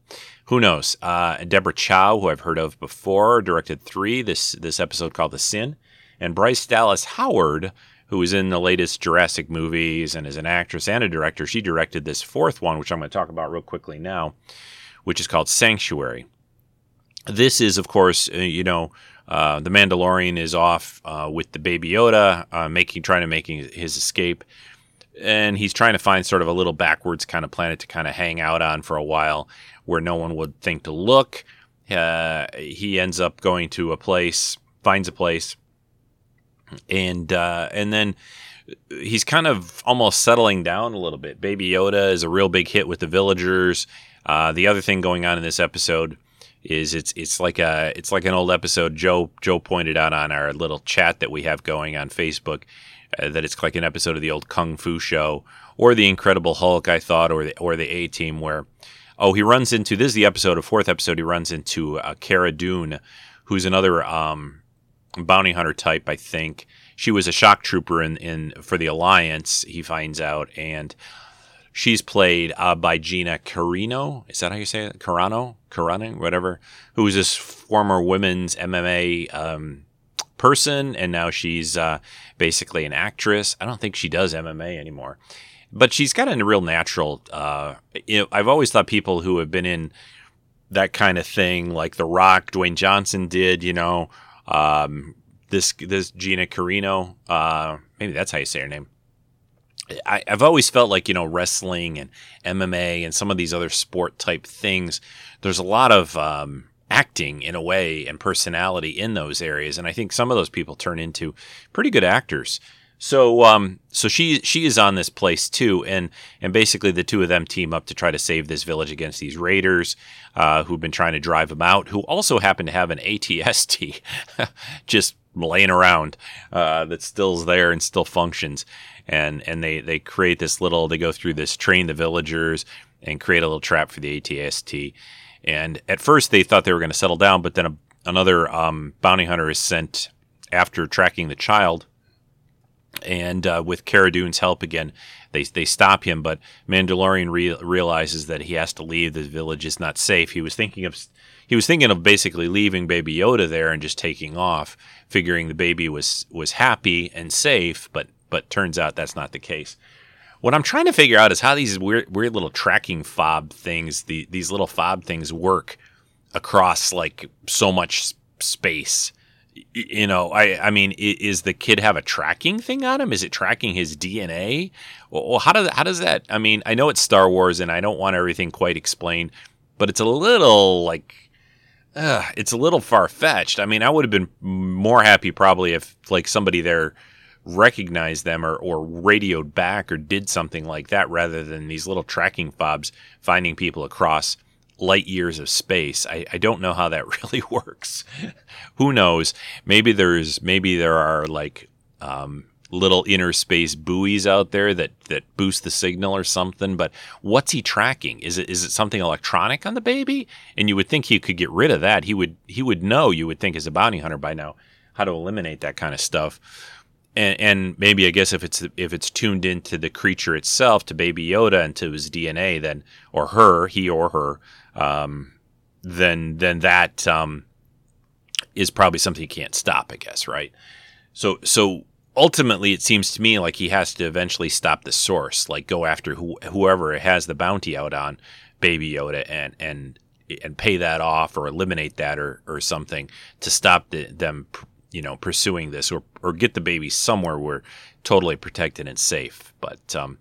Who knows? Deborah Chow, who I've heard of before, directed this episode called The Sin. And Bryce Dallas Howard, who was in the latest Jurassic movies and is an actress and a director. She directed this fourth one, which I'm going to talk about real quickly now, which is called Sanctuary. This is, of course, The Mandalorian is off with the Baby Yoda, trying to make his escape. And he's trying to find sort of a little backwards kind of planet to kind of hang out on for a while where no one would think to look. He ends up going to a place, finds a place, and then he's kind of almost settling down a little bit. Baby Yoda is a real big hit with the villagers. The other thing going on in this episode is it's like an old episode. Joe pointed out on our little chat that we have going on Facebook that it's like an episode of the old Kung Fu show or the Incredible Hulk, I thought, or the A-Team, where he runs into, this is the episode, a fourth episode, he runs into Cara Dune, who's another bounty hunter type, I think. She was a shock trooper in for the Alliance, he finds out, and she's played by Gina Carano. Is that how you say it? Carano, whatever. Who is this former women's MMA person, and now she's basically an actress. I don't think she does MMA anymore, but she's got a real natural. I've always thought people who have been in that kind of thing, like The Rock, Dwayne Johnson did, this Gina Carano. Maybe that's how you say her name. I've always felt like, wrestling and MMA and some of these other sport type things, there's a lot of acting in a way and personality in those areas. And I think some of those people turn into pretty good actors. So she is on this place too. And basically the two of them team up to try to save this village against these raiders who've been trying to drive them out, who also happen to have an AT-ST just laying around that still's there and still functions. And they create this little, they go through this, train the villagers and create a little trap for the AT-ST. And at first they thought they were going to settle down, but then another bounty hunter is sent after tracking the child. And with Cara Dune's help again, they stop him. But Mandalorian realizes that he has to leave. The village is not safe. He was thinking of basically leaving Baby Yoda there and just taking off, figuring the baby was happy and safe, but turns out that's not the case. What I'm trying to figure out is how these weird little tracking fob things, these little fob things work across like so much space. I mean, is the kid have a tracking thing on him? Is it tracking his DNA? Well, how does that? I mean, I know it's Star Wars and I don't want everything quite explained, but it's a little like, it's a little far-fetched. I mean, I would have been more happy probably if like somebody there recognized them or radioed back or did something like that, rather than these little tracking fobs finding people across light years of space. I don't know how that really works. Who knows? Maybe there are like little inner space buoys out there that boost the signal or something. But what's he tracking? Is it something electronic on the baby? And you would think he could get rid of that. He would know, you would think, as a bounty hunter by now, how to eliminate that kind of stuff. And maybe, I guess, if it's tuned into the creature itself, to Baby Yoda and to his DNA, then then that is probably something you can't stop, I guess, right? So ultimately, it seems to me like he has to eventually stop the source, like go after whoever has the bounty out on Baby Yoda and pay that off or eliminate that or something to stop them. Pursuing this or get the baby somewhere where totally protected and safe. But so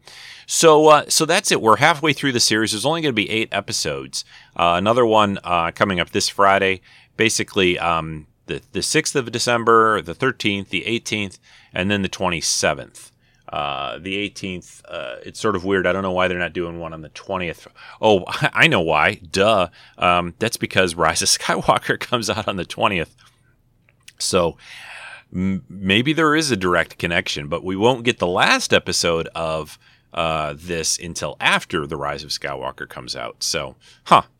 that's it. We're halfway through the series. There's only going to be 8 episodes. Another one coming up this Friday. Basically, the 6th of December, the 13th, the 18th, and then the 27th. The 18th, it's sort of weird. I don't know why they're not doing one on the 20th. Oh, I know why. Duh. That's because Rise of Skywalker comes out on the 20th. So maybe there is a direct connection, but we won't get the last episode of this until after The Rise of Skywalker comes out. So,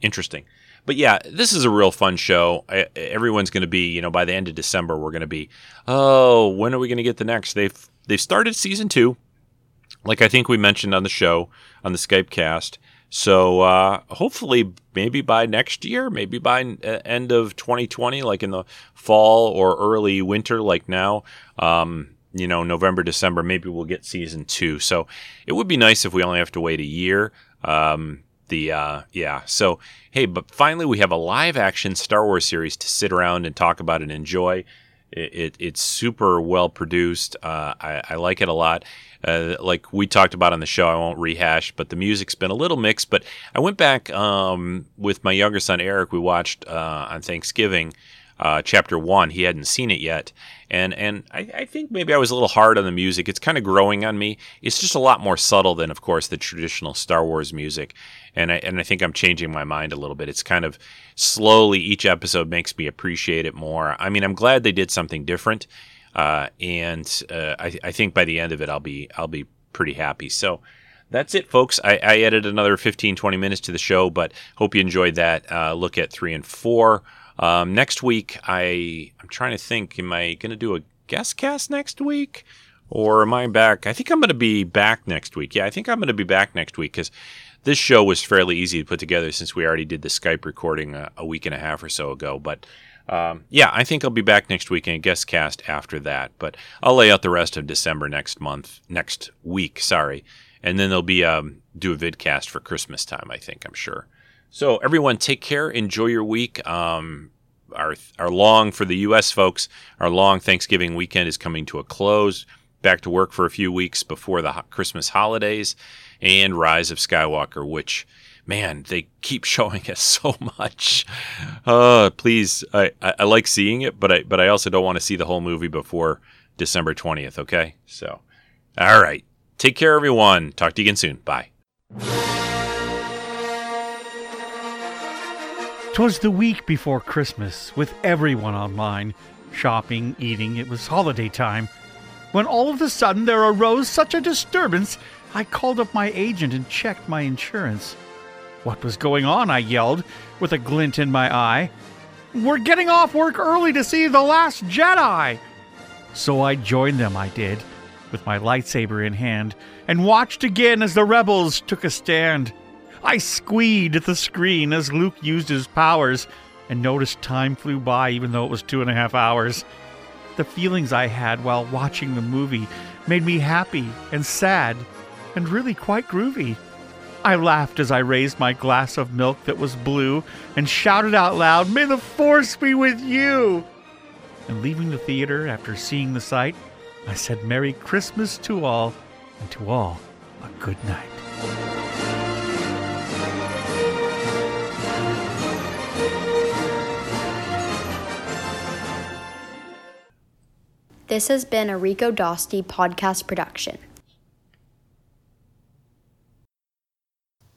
interesting. But yeah, this is a real fun show. Everyone's going to be, by the end of December, we're going to be, when are we going to get the next? They've started season 2. like I think we mentioned on the show, on the Skype cast. So hopefully maybe by next year, maybe by end of 2020, like in the fall or early winter, like now, you know, November, December, maybe we'll get season 2. So it would be nice if we only have to wait a year. So, hey, but finally we have a live action Star Wars series to sit around and talk about and enjoy. It's super well produced. I like it a lot. Like we talked about on the show, I won't rehash, but the music's been a little mixed. But I went back with my younger son, Eric. We watched on Thanksgiving Chapter 1. He hadn't seen it yet. And I think maybe I was a little hard on the music. It's kind of growing on me. It's just a lot more subtle than, of course, the traditional Star Wars music. And I think I'm changing my mind a little bit. It's kind of slowly each episode makes me appreciate it more. I mean, I'm glad they did something different. And I think by the end of it, I'll be pretty happy. So that's it, folks. I added another 15, 20 minutes to the show, but hope you enjoyed that. Look at 3 and 4. Next week, I'm trying to think, am I going to do a guest cast next week? Or am I back? I think I'm going to be back next week. Yeah, I think I'm going to be back next week because this show was fairly easy to put together since we already did the Skype recording a week and a half or so ago. But yeah, I think I'll be back next week and a guest cast after that. But I'll lay out the rest of December next week, sorry. And then there'll be do a vidcast for Christmas time, I think, I'm sure. So everyone, take care. Enjoy your week. Our long, for the U.S. folks, our long Thanksgiving weekend is coming to a close. Back to work for a few weeks before the Christmas holidays and Rise of Skywalker, which, man, they keep showing us so much. Please, I like seeing it, but I also don't want to see the whole movie before December 20th, okay? So, all right. Take care, everyone. Talk to you again soon. Bye. 'Twas the week before Christmas, with everyone online, shopping, eating, it was holiday time, when all of a sudden there arose such a disturbance, I called up my agent and checked my insurance. What was going on, I yelled, with a glint in my eye. We're getting off work early to see The Last Jedi! So I joined them, I did, with my lightsaber in hand, and watched again as the rebels took a stand. I squeed at the screen as Luke used his powers, and noticed time flew by even though it was 2.5 hours. The feelings I had while watching the movie made me happy and sad and really quite groovy. I laughed as I raised my glass of milk that was blue and shouted out loud, "May the Force be with you!" And leaving the theater after seeing the sight, I said Merry Christmas to all, and to all a good night. This has been a Rico Dosti podcast production.